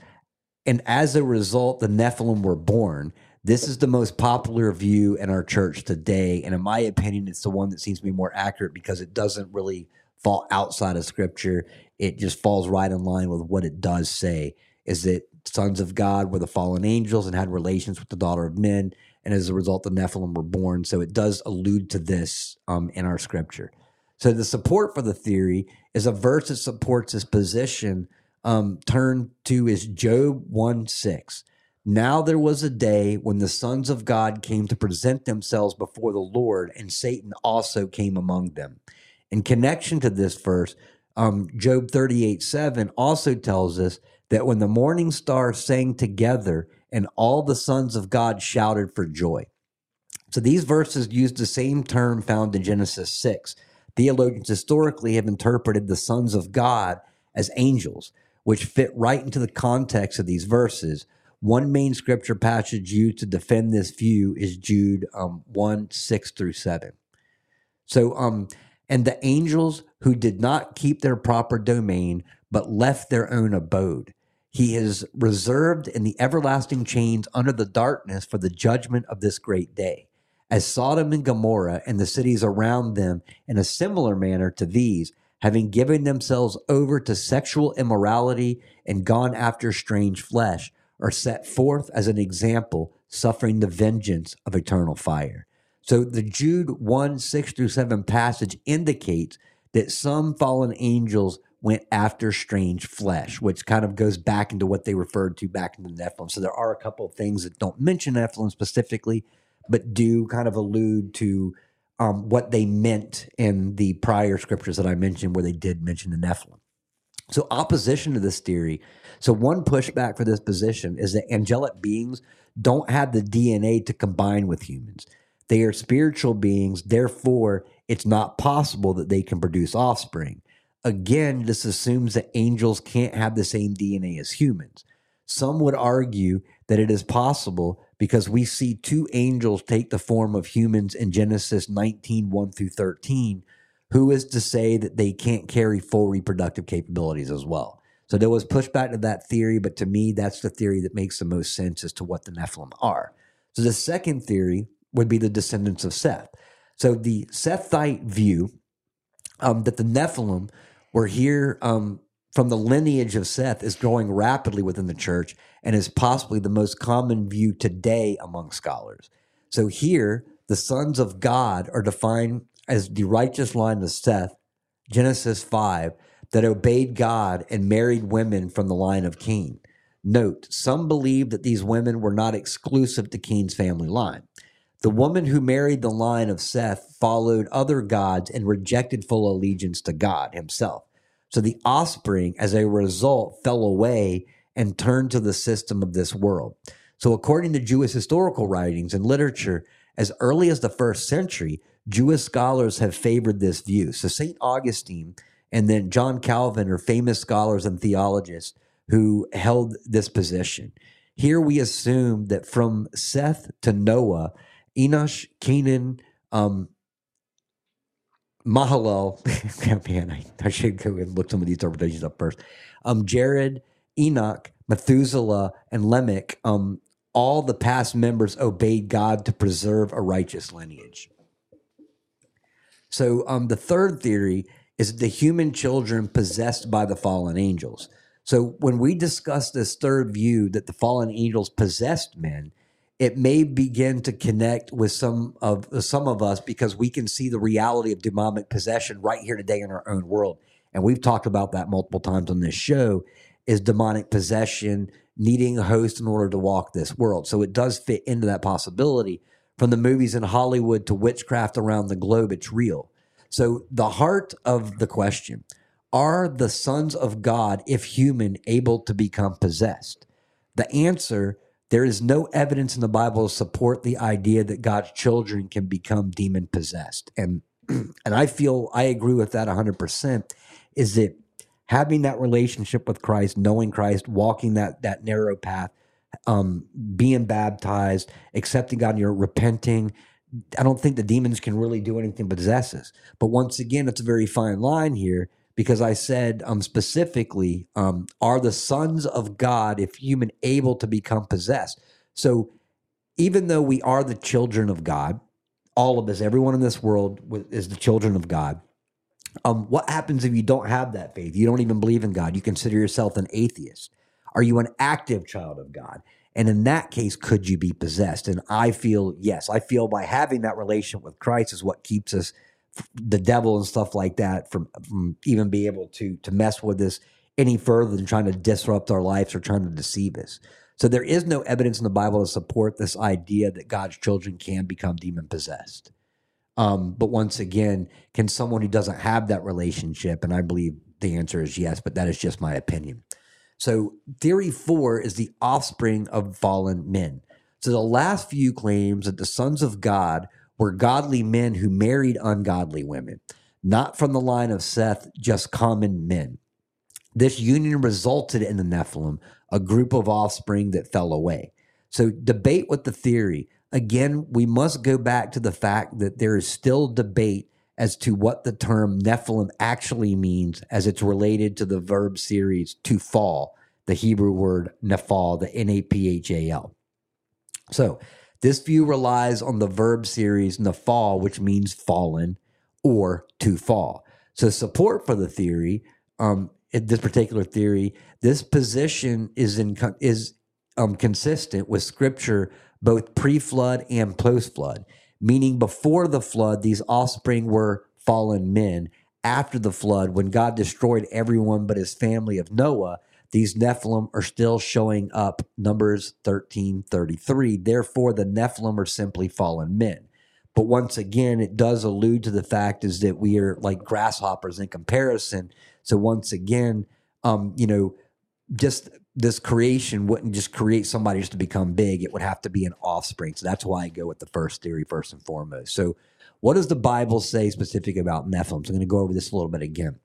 and as a result, the Nephilim were born. This is the most popular view in our church today, and in my opinion, it's the one that seems to be more accurate because it doesn't really fall outside of Scripture. It just falls right in line with what it does say, is that sons of God were the fallen angels and had relations with the daughter of men, and as a result, the Nephilim were born. So it does allude to this um, in our Scripture. So the support for the theory is a verse that supports this position. Um, turned to is Job one six. Now there was a day when the sons of God came to present themselves before the Lord, and Satan also came among them. In connection to this verse, um, Job thirty-eight seven also tells us that when the morning star sang together and all the sons of God shouted for joy. So these verses use the same term found in Genesis six. Theologians historically have interpreted the sons of God as angels, which fit right into the context of these verses. One main Scripture passage used to defend this view is Jude um, one, six through seven. So, um, and the angels who did not keep their proper domain, but left their own abode, he is reserved in the everlasting chains under the darkness for the judgment of this great day. As Sodom and Gomorrah and the cities around them, in a similar manner to these, having given themselves over to sexual immorality and gone after strange flesh, are set forth as an example, suffering the vengeance of eternal fire. So the Jude one, six through seven passage indicates that some fallen angels went after strange flesh, which kind of goes back into what they referred to back in the Nephilim. So there are a couple of things that don't mention Nephilim specifically, but do kind of allude to um, what they meant in the prior Scriptures that I mentioned where they did mention the Nephilim. So opposition to this theory. So one pushback for this position is that angelic beings don't have the D N A to combine with humans. They are spiritual beings. Therefore, it's not possible that they can produce offspring. Again, this assumes that angels can't have the same D N A as humans. Some would argue that it is possible because we see two angels take the form of humans in Genesis nineteen, one through thirteen, who is to say that they can't carry full reproductive capabilities as well? So there was pushback to that theory, but to me, that's the theory that makes the most sense as to what the Nephilim are. So the second theory would be the descendants of Seth. So the Sethite view um, that the Nephilim were here um, from the lineage of Seth is growing rapidly within the church and is possibly the most common view today among scholars. So here, the sons of God are defined as the righteous line of Seth, Genesis five, that obeyed God and married women from the line of Cain. Note, some believe that these women were not exclusive to Cain's family line. The woman who married the line of Seth followed other gods and rejected full allegiance to God himself. So the offspring, as a result, fell away and turned to the system of this world. So according to Jewish historical writings and literature, as early as the first century, Jewish scholars have favored this view. So Saint Augustine and then John Calvin are famous scholars and theologists who held this position. Here we assume that from Seth to Noah, Enosh, Kenan, um, Mahalalel, man, I, I should go and look some of these interpretations up first, um, Jared, Enoch, Methuselah, and Lamech um, all the past members obeyed God to preserve a righteous lineage. So um, the third theory is the human children possessed by the fallen angels. So when we discuss this third view that the fallen angels possessed men, it may begin to connect with some of some of us because we can see the reality of demonic possession right here today in our own world. And we've talked about that multiple times on this show, is demonic possession needing a host in order to walk this world. So it does fit into that possibility. From the movies in Hollywood to witchcraft around the globe, it's real. So the heart of the question, are the sons of God, if human, able to become possessed? The answer, there is no evidence in the Bible to support the idea that God's children can become demon possessed. And and I feel I agree with that one hundred percent, is that having that relationship with Christ, knowing Christ, walking that that narrow path, um, being baptized, accepting God, you're repenting. I don't think the demons can really do anything but possess us. But once again, it's a very fine line here because I said um, specifically, um, are the sons of God, if human, able to become possessed? So even though we are the children of God, all of us, everyone in this world is the children of God. Um, what happens if you don't have that faith? You don't even believe in God. You consider yourself an atheist. Are you an active child of God? And in that case, could you be possessed? And I feel, yes, I feel by having that relation with Christ is what keeps us, the devil and stuff like that, from, from even being able to, to mess with us any further than trying to disrupt our lives or trying to deceive us. So there is no evidence in the Bible to support this idea that God's children can become demon-possessed. Um, but once again, can someone who doesn't have that relationship, and I believe the answer is yes, but that is just my opinion. So theory four is the offspring of fallen men. So the last few claims that the sons of God were godly men who married ungodly women, not from the line of Seth, just common men. This union resulted in the Nephilim, a group of offspring that fell away. So debate with the theory. Again, we must go back to the fact that there is still debate as to what the term Nephilim actually means as it's related to the verb series to fall, the Hebrew word nephal, the N A P H A L. So this view relies on the verb series nephal, which means fallen or to fall. So support for the theory, um, this particular theory, this position is in, is um, consistent with Scripture both pre-flood and post-flood, meaning before the flood, these offspring were fallen men. After the flood, when God destroyed everyone but his family of Noah, these Nephilim are still showing up, Numbers thirteen thirty-three. Therefore, the Nephilim are simply fallen men. But once again, it does allude to the fact is that we are like grasshoppers in comparison. So once again, um, you know, just this creation wouldn't just create somebody just to become big. It would have to be an offspring. So that's why I go with the first theory first and foremost. So what does the Bible say specifically about Nephilim? So I'm going to go over this a little bit again.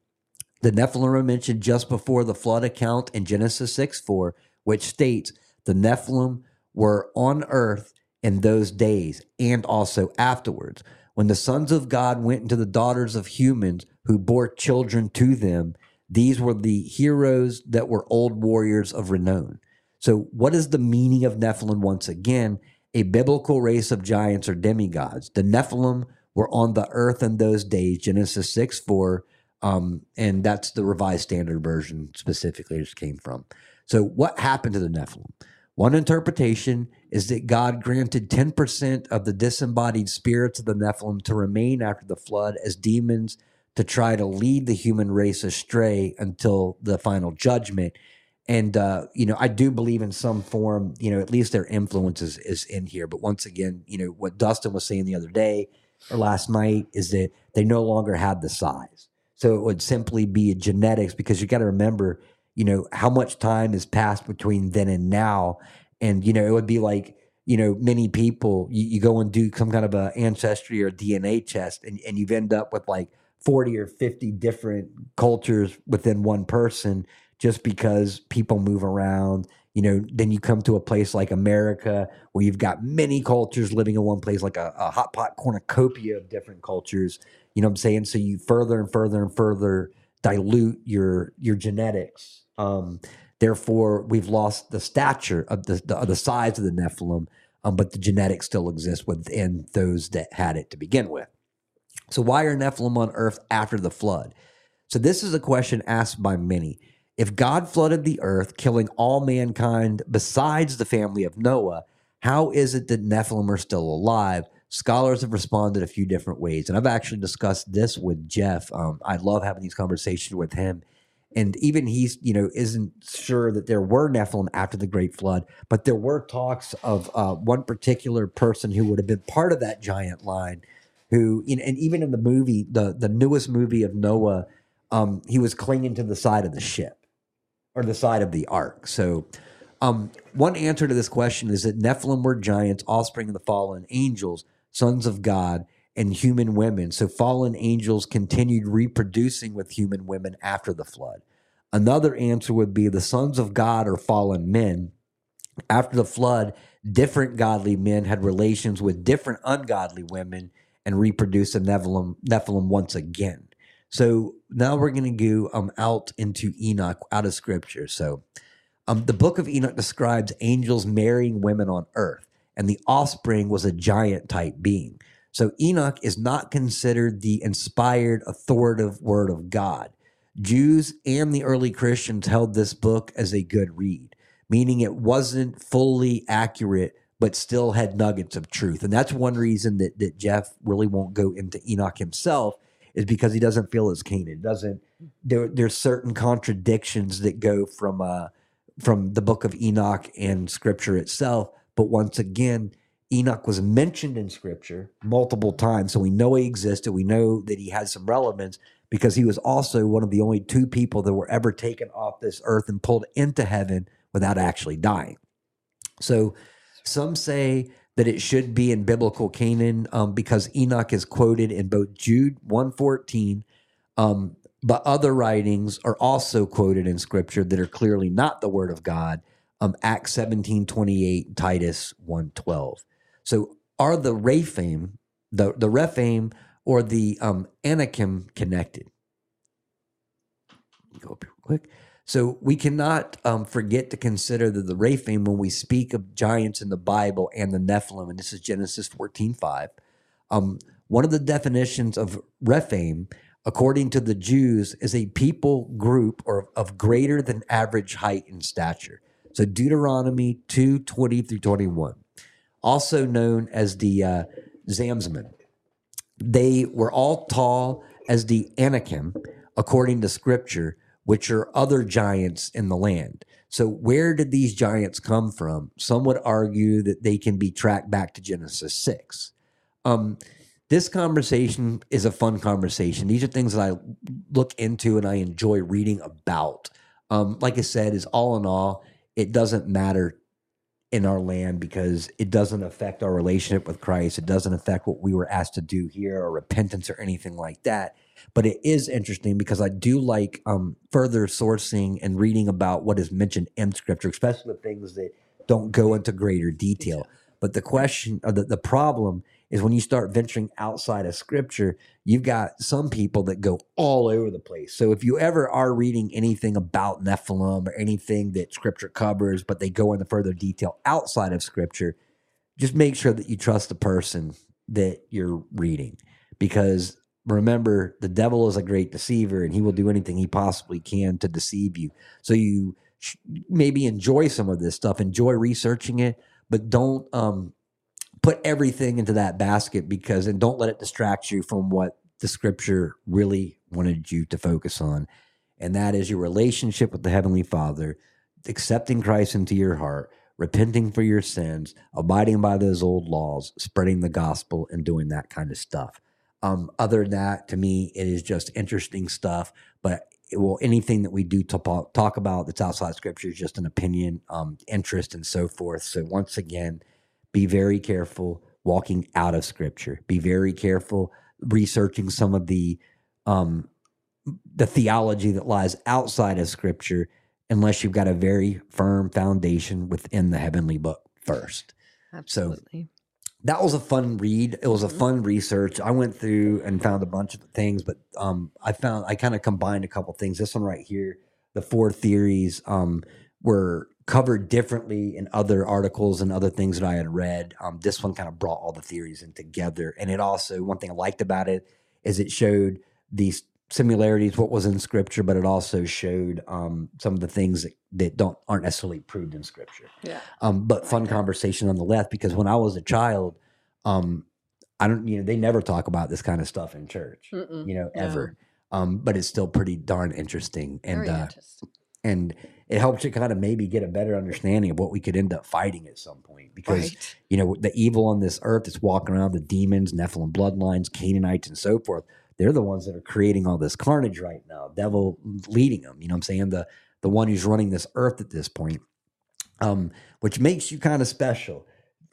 The Nephilim are mentioned just before the flood account in Genesis six four, which states the Nephilim were on earth in those days and also afterwards, when the sons of God went into the daughters of humans who bore children to them. These were the heroes that were old warriors of renown. So what is the meaning of Nephilim once again? A biblical race of giants or demigods. The Nephilim were on the earth in those days, Genesis six four, um, and that's the Revised Standard Version specifically it just came from. So what happened to the Nephilim? One interpretation is that God granted ten percent of the disembodied spirits of the Nephilim to remain after the flood as demons to try to lead the human race astray until the final judgment. And, uh, you know, I do believe in some form, you know, at least their influence is, is in here. But once again, you know, what Dustin was saying the other day or last night is that they no longer had the size. So it would simply be genetics because you got to remember, you know, how much time has passed between then and now. And, you know, it would be like, you know, many people, you, you go and do some kind of a ancestry or D N A test and, and you've ended up with like forty or fifty different cultures within one person just because people move around. You know, then you come to a place like America where you've got many cultures living in one place, like a, a hot pot cornucopia of different cultures. You know what I'm saying? So you further and further and further dilute your your genetics. Um, Therefore, we've lost the stature of the, the, of the size of the Nephilim, um, but the genetics still exist within those that had it to begin with. So why are Nephilim on earth after the flood? So this is a question asked by many. If God flooded the earth, killing all mankind besides the family of Noah, how is it that Nephilim are still alive? Scholars have responded a few different ways, and I've actually discussed this with Jeff. Um, I love having these conversations with him, and even he's, you know, isn't sure that there were Nephilim after the Great Flood, but there were talks of uh, one particular person who would have been part of that giant line, who, in, and even in the movie, the the newest movie of Noah, um, he was clinging to the side of the ship or the side of the ark. So um, one answer to this question is that Nephilim were giants, offspring of the fallen angels, sons of God, and human women. So fallen angels continued reproducing with human women after the flood. Another answer would be the sons of God are fallen men. After the flood, different godly men had relations with different ungodly women and reproduced the Nephilim, Nephilim once again. So now we're going to go um, out into Enoch, out of Scripture. So um, the book of Enoch describes angels marrying women on earth, and the offspring was a giant-type being. So Enoch is not considered the inspired, authoritative word of God. Jews and the early Christians held this book as a good read, meaning it wasn't fully accurate, but still had nuggets of truth. And that's one reason that, that Jeff really won't go into Enoch himself, is because he doesn't feel it's Canaan. Doesn't there? There's certain contradictions that go from uh, from the book of Enoch and Scripture itself. But once again, Enoch was mentioned in Scripture multiple times, so we know he existed. We know that he had some relevance because he was also one of the only two people that were ever taken off this earth and pulled into heaven without actually dying. So some say that it should be in biblical Canaan um, because Enoch is quoted in both Jude one fourteen, um, but other writings are also quoted in Scripture that are clearly not the Word of God, um, Acts seventeen twenty-eight, Titus one twelve. So are the Rephaim, the, the Rephaim, or the um, Anakim connected? Go up real quick. So we cannot um, forget to consider that the Rephaim, when we speak of giants in the Bible and the Nephilim, and this is Genesis fourteen five, um, one of the definitions of Rephaim, according to the Jews, is a people group or of greater than average height and stature. So Deuteronomy two twenty through twenty-one, also known as the uh, Zamsman. They were all tall as the Anakim, according to Scripture, which are other giants in the land. So where did these giants come from? Some would argue that they can be tracked back to Genesis six. Um, this conversation is a fun conversation. These are things that I look into and I enjoy reading about. Um, like I said, is all in all, it doesn't matter in our land because it doesn't affect our relationship with Christ. It doesn't affect what we were asked to do here or repentance or anything like that. But it is interesting because I do like um, further sourcing and reading about what is mentioned in Scripture, especially the things that don't go into greater detail. But the question, or the, the problem is when you start venturing outside of Scripture, you've got some people that go all over the place. So if you ever are reading anything about Nephilim or anything that Scripture covers, but they go into further detail outside of Scripture, just make sure that you trust the person that you're reading, because remember, the devil is a great deceiver, and he will do anything he possibly can to deceive you. So you sh- maybe enjoy some of this stuff, enjoy researching it, but don't um, put everything into that basket, because, and don't let it distract you from what the Scripture really wanted you to focus on, and that is your relationship with the Heavenly Father, accepting Christ into your heart, repenting for your sins, abiding by those old laws, spreading the gospel, and doing that kind of stuff. Um, other than that, to me, it is just interesting stuff, but it will, anything that we do talk, talk about that's outside Scripture is just an opinion, um, interest, and so forth. So once again, be very careful walking out of Scripture. Be very careful researching some of the um, the theology that lies outside of Scripture, unless you've got a very firm foundation within the heavenly book first. Absolutely. So, that was a fun read. It was a fun research. I went through and found a bunch of things, but um, I found I kind of combined a couple things. This one right here, the four theories, um, were covered differently in other articles and other things that I had read. Um, this one kind of brought all the theories in together. And it also, one thing I liked about it is it showed these similarities, what was in scripture, but it also showed um, some of the things that, that don't aren't necessarily proved in scripture. Yeah. Um, but fun conversation on the left, because when I was a child, um, I don't, you know, they never talk about this kind of stuff in church, Mm-mm. you know, ever. No. Um, but it's still pretty darn interesting. And, Very uh, interesting. And it helps you kind of maybe get a better understanding of what we could end up fighting at some point, because, right. you know, the evil on this earth that's walking around, the demons, Nephilim bloodlines, Canaanites, and so forth. They're the ones that are creating all this carnage right now, devil leading them. You know what I'm saying? The the one who's running this earth at this point, um, which makes you kind of special,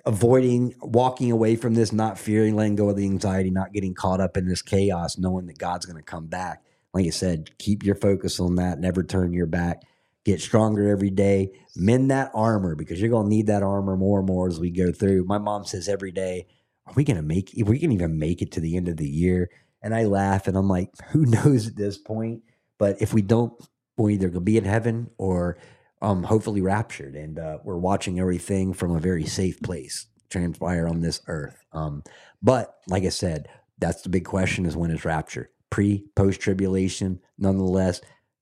avoiding, walking away from this, not fearing, letting go of the anxiety, not getting caught up in this chaos, knowing that God's going to come back. Like I said, keep your focus on that. Never turn your back. Get stronger every day. Mend that armor, because you're going to need that armor more and more as we go through. My mom says every day, are we going to make it? Are we going to even make it to the end of the year? And I laugh and I'm like, who knows at this point? But if we don't, we're either going to be in heaven or um, hopefully raptured. And uh, we're watching everything from a very safe place transpire on this earth. Um, but like I said, that's the big question, is when is rapture? Pre, post tribulation, nonetheless,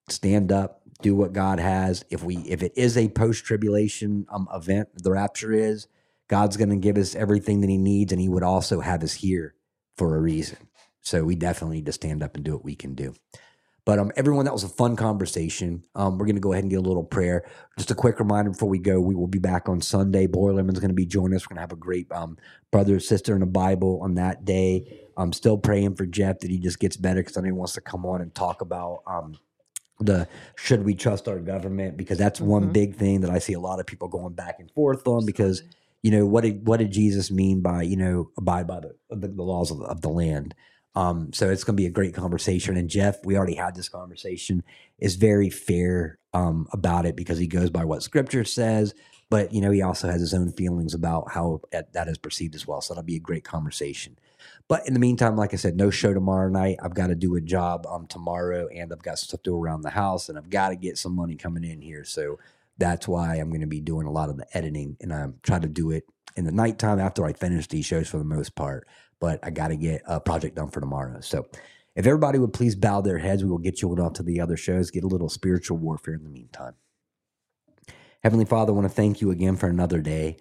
stand up, do what God has. If we, if it is a post tribulation um, event, the rapture is, God's going to give us everything that he needs. And he would also have us here for a reason. So we definitely need to stand up and do what we can do. But um, everyone, that was a fun conversation. Um, we're going to go ahead and get a little prayer. Just a quick reminder before we go, we will be back on Sunday. Boilerman's going to be joining us. We're going to have a great um, brother, sister in the Bible on that day. I'm still praying for Jeff that he just gets better, because I know he wants to come on and talk about um, the should we trust our government, because that's mm-hmm. one big thing that I see a lot of people going back and forth on, because, you know, what did what did Jesus mean by, you know, abide by the, the, the laws of, of the land? Um, so it's going to be a great conversation. And Jeff, we already had this conversation, is very fair um, about it, because he goes by what scripture says, but, you know, he also has his own feelings about how that is perceived as well. So that'll be a great conversation. But in the meantime, like I said, no show tomorrow night. I've got to do a job um, tomorrow, and I've got stuff to do around the house, and I've got to get some money coming in here. So that's why I'm going to be doing a lot of the editing, and I'm trying to do it in the nighttime after I finish these shows for the most part. But I got to get a project done for tomorrow. So if everybody would please bow their heads, we will get you on to the other shows, get a little spiritual warfare in the meantime. Heavenly Father, I want to thank you again for another day.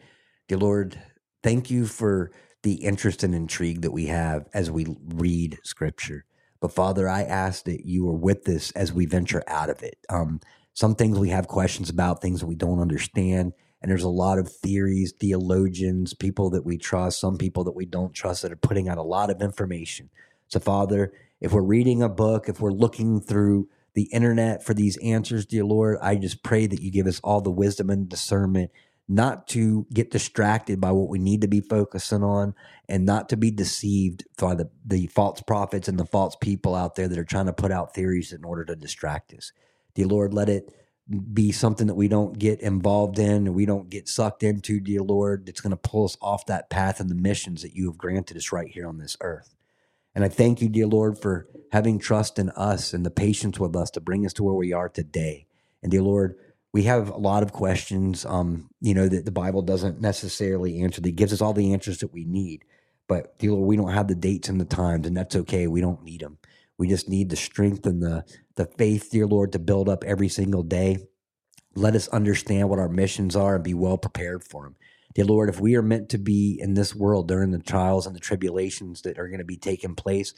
Dear Lord, thank you for the interest and intrigue that we have as we read scripture. But Father, I ask that you are with us as we venture out of it. Um, some things we have questions about, things that we don't understand. And there's a lot of theories, theologians, people that we trust, some people that we don't trust, that are putting out a lot of information. So, Father, if we're reading a book, if we're looking through the internet for these answers, dear Lord, I just pray that you give us all the wisdom and discernment not to get distracted by what we need to be focusing on, and not to be deceived by the, the false prophets and the false people out there that are trying to put out theories in order to distract us. Dear Lord, let it be something that we don't get involved in, and we don't get sucked into, dear Lord, that's going to pull us off that path and the missions that you have granted us right here on this earth. And I thank you, dear Lord, for having trust in us and the patience with us to bring us to where we are today. And dear Lord, we have a lot of questions, um, you know, that the Bible doesn't necessarily answer. That gives us all the answers that we need. But dear Lord, we don't have the dates and the times, and that's okay. We don't need them. We just need the strength and the, the faith, dear Lord, to build up every single day. Let us understand what our missions are and be well prepared for them. Dear Lord, if we are meant to be in this world during the trials and the tribulations that are going to be taking place,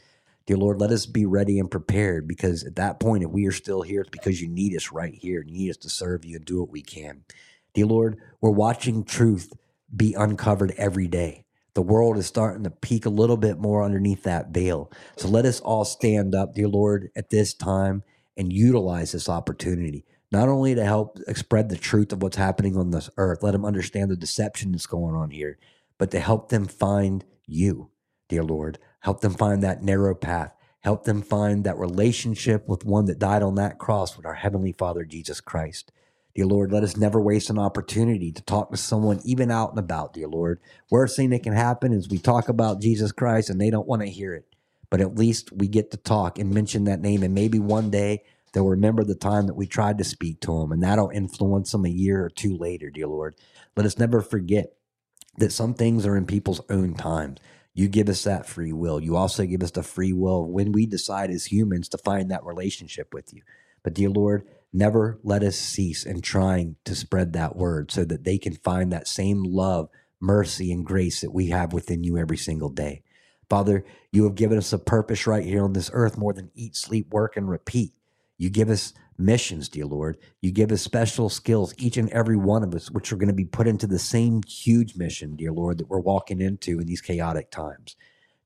dear Lord, let us be ready and prepared, because at that point, if we are still here, it's because you need us right here, and you need us to serve you and do what we can. Dear Lord, we're watching truth be uncovered every day. The world is starting to peek a little bit more underneath that veil. So let us all stand up, dear Lord, at this time and utilize this opportunity, not only to help spread the truth of what's happening on this earth, let them understand the deception that's going on here, but to help them find you, dear Lord. Help them find that narrow path. Help them find that relationship with one that died on that cross, with our Heavenly Father, Jesus Christ. Dear Lord, let us never waste an opportunity to talk to someone even out and about, dear Lord. Worst thing that can happen is we talk about Jesus Christ and they don't want to hear it. But at least we get to talk and mention that name. And maybe one day They'll remember the time that we tried to speak to them, and that'll influence them a year or two later, dear Lord. Let us never forget that some things are in people's own times. You give us that free will. You also give us the free will when we decide as humans to find that relationship with you. But dear Lord, never let us cease in trying to spread that word so that they can find that same love, mercy, and grace that we have within you every single day. Father, you have given us a purpose right here on this earth more than eat, sleep, work, and repeat. You give us missions, dear Lord. You give us special skills, each and every one of us, which are going to be put into the same huge mission, dear Lord, that we're walking into in these chaotic times.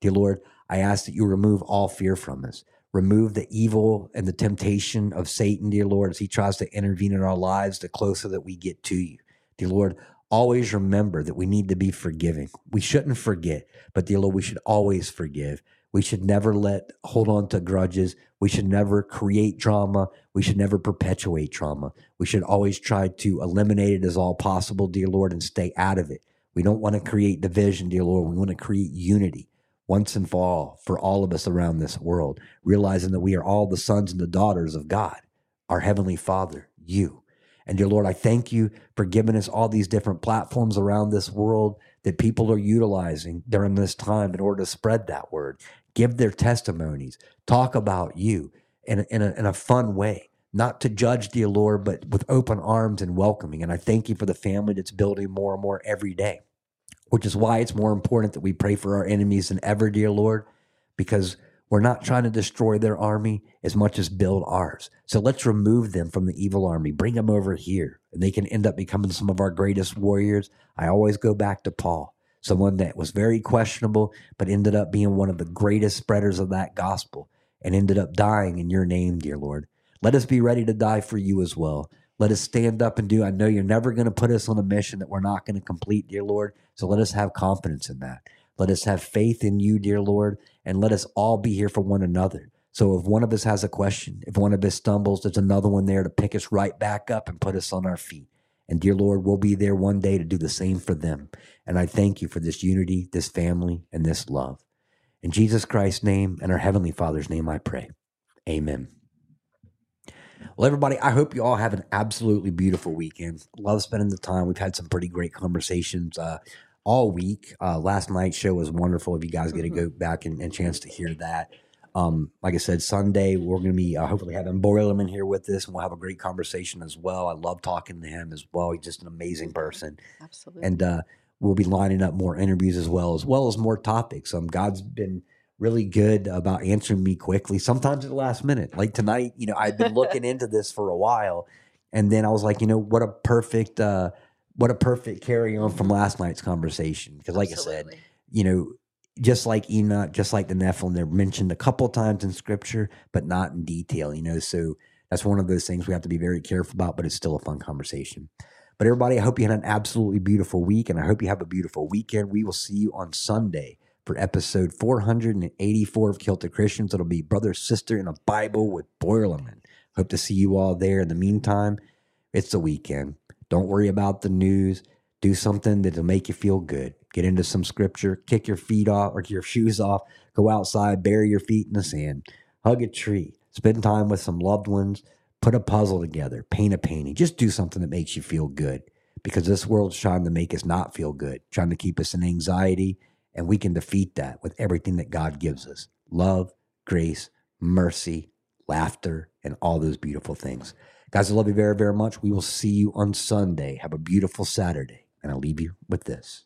Dear Lord, I ask that you remove all fear from us. Remove the evil and the temptation of Satan, dear Lord, as he tries to intervene in our lives the closer that we get to you. Dear Lord, always remember that we need to be forgiving. We shouldn't forget, but dear Lord, we should always forgive. We should never let hold on to grudges. We should never create drama. We should never perpetuate trauma. We should always try to eliminate it as all possible, dear Lord, and stay out of it. We don't want to create division, dear Lord. We want to create unity once and for all, for all of us around this world, realizing that we are all the sons and the daughters of God, our Heavenly Father, you. And dear Lord, I thank you for giving us all these different platforms around this world that people are utilizing during this time in order to spread that word. Give their testimonies, talk about you in a, in a, in a fun way, not to judge, dear Lord, but with open arms and welcoming. And I thank you for the family that's building more and more every day, which is why it's more important that we pray for our enemies than ever, dear Lord, because we're not trying to destroy their army as much as build ours. So let's remove them from the evil army, bring them over here, and they can end up becoming some of our greatest warriors. I always go back to Paul. Someone that was very questionable, but ended up being one of the greatest spreaders of that gospel and ended up dying in your name, dear Lord. Let us be ready to die for you as well. Let us stand up and do. I know you're never going to put us on a mission that we're not going to complete, dear Lord. So let us have confidence in that. Let us have faith in you, dear Lord, and let us all be here for one another. So if one of us has a question, if one of us stumbles, there's another one there to pick us right back up and put us on our feet. And dear Lord, we'll be there one day to do the same for them. And I thank you for this unity, this family, and this love. In Jesus Christ's name and our Heavenly Father's name, I pray. Amen. Well, everybody, I hope you all have an absolutely beautiful weekend. Love spending the time. We've had some pretty great conversations uh, all week. Uh, last night's show was wonderful. If you guys get to go back and, and chance to hear that. Um, like I said, Sunday, we're going to be uh, hopefully having Boilerman here with us, and we'll have a great conversation as well. I love talking to him as well. He's just an amazing person. Absolutely. And uh, we'll be lining up more interviews as well, as well as more topics. Um, God's been really good about answering me quickly, sometimes at the last minute. Like tonight, you know, I've been looking into this for a while, and then I was like, you know, what a perfect, uh, what a perfect carry on from last night's conversation. Because like Absolutely. I said, you know, just like Enoch, just like the Nephilim, they're mentioned a couple times in Scripture, but not in detail, you know. So that's one of those things we have to be very careful about, but it's still a fun conversation. But everybody, I hope you had an absolutely beautiful week, and I hope you have a beautiful weekend. We will see you on Sunday for episode four hundred eighty-four of Kilted Christians. It'll be Brother, Sister, in a Bible with Boilerman. Hope to see you all there. In the meantime, it's the weekend. Don't worry about the news. Do something that'll make you feel good. Get into some scripture, kick your feet off or your shoes off, go outside, bury your feet in the sand, hug a tree, spend time with some loved ones, put a puzzle together, paint a painting. Just do something that makes you feel good, because this world's trying to make us not feel good, trying to keep us in anxiety, and we can defeat that with everything that God gives us. Love, grace, mercy, laughter, and all those beautiful things. Guys, I love you very, very much. We will see you on Sunday. Have a beautiful Saturday. And I'll leave you with this.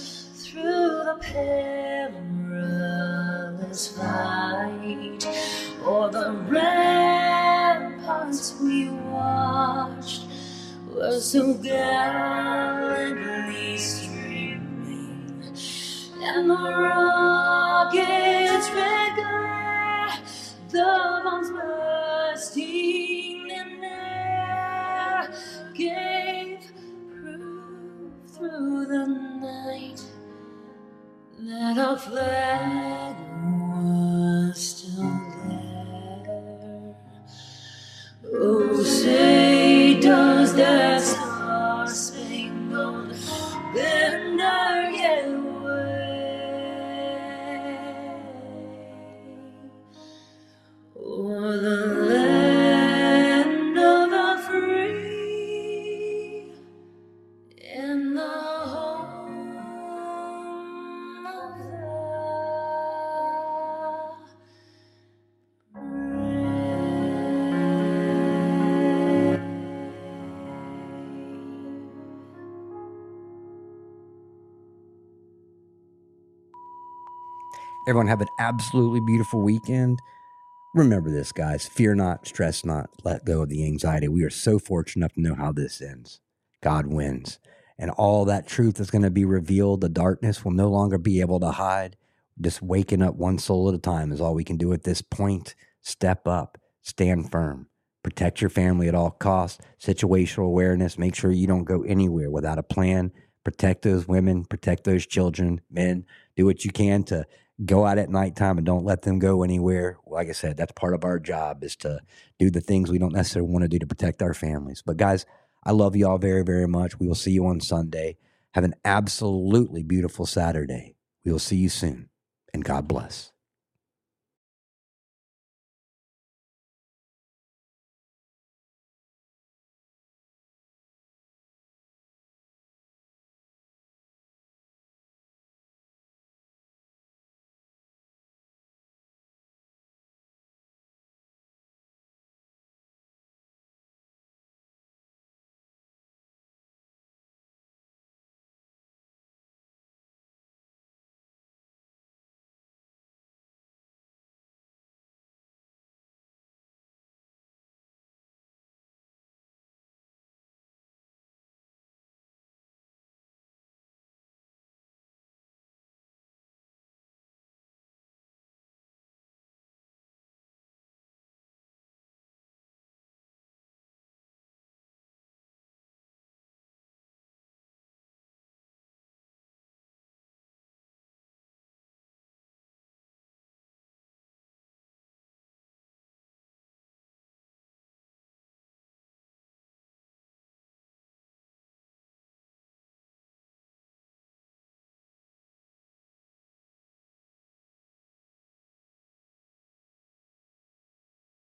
through the perilous fight, o'er the ramparts we watched were so gallantly streaming, and the rockets' red glare, the bombs' burst. Epstein in there gave proof through the night that our flag was still there. Oh, say does that star-spangled banner yet wave o'er the land of the free and the home of the brave. Everyone have an absolutely beautiful weekend. Remember this, guys. Fear not, stress not, let go of the anxiety. We are so fortunate enough to know how this ends. God wins. And all that truth is going to be revealed. The darkness will no longer be able to hide. Just waking up one soul at a time is all we can do at this point. Step up. Stand firm. Protect your family at all costs. Situational awareness. Make sure you don't go anywhere without a plan. Protect those women. Protect those children. Men, do what you can to go out at nighttime and don't let them go anywhere. Like I said, that's part of our job, is to do the things we don't necessarily want to do to protect our families. But guys, I love you all very, very much. We will see you on Sunday. Have an absolutely beautiful Saturday. We will see you soon, and God bless.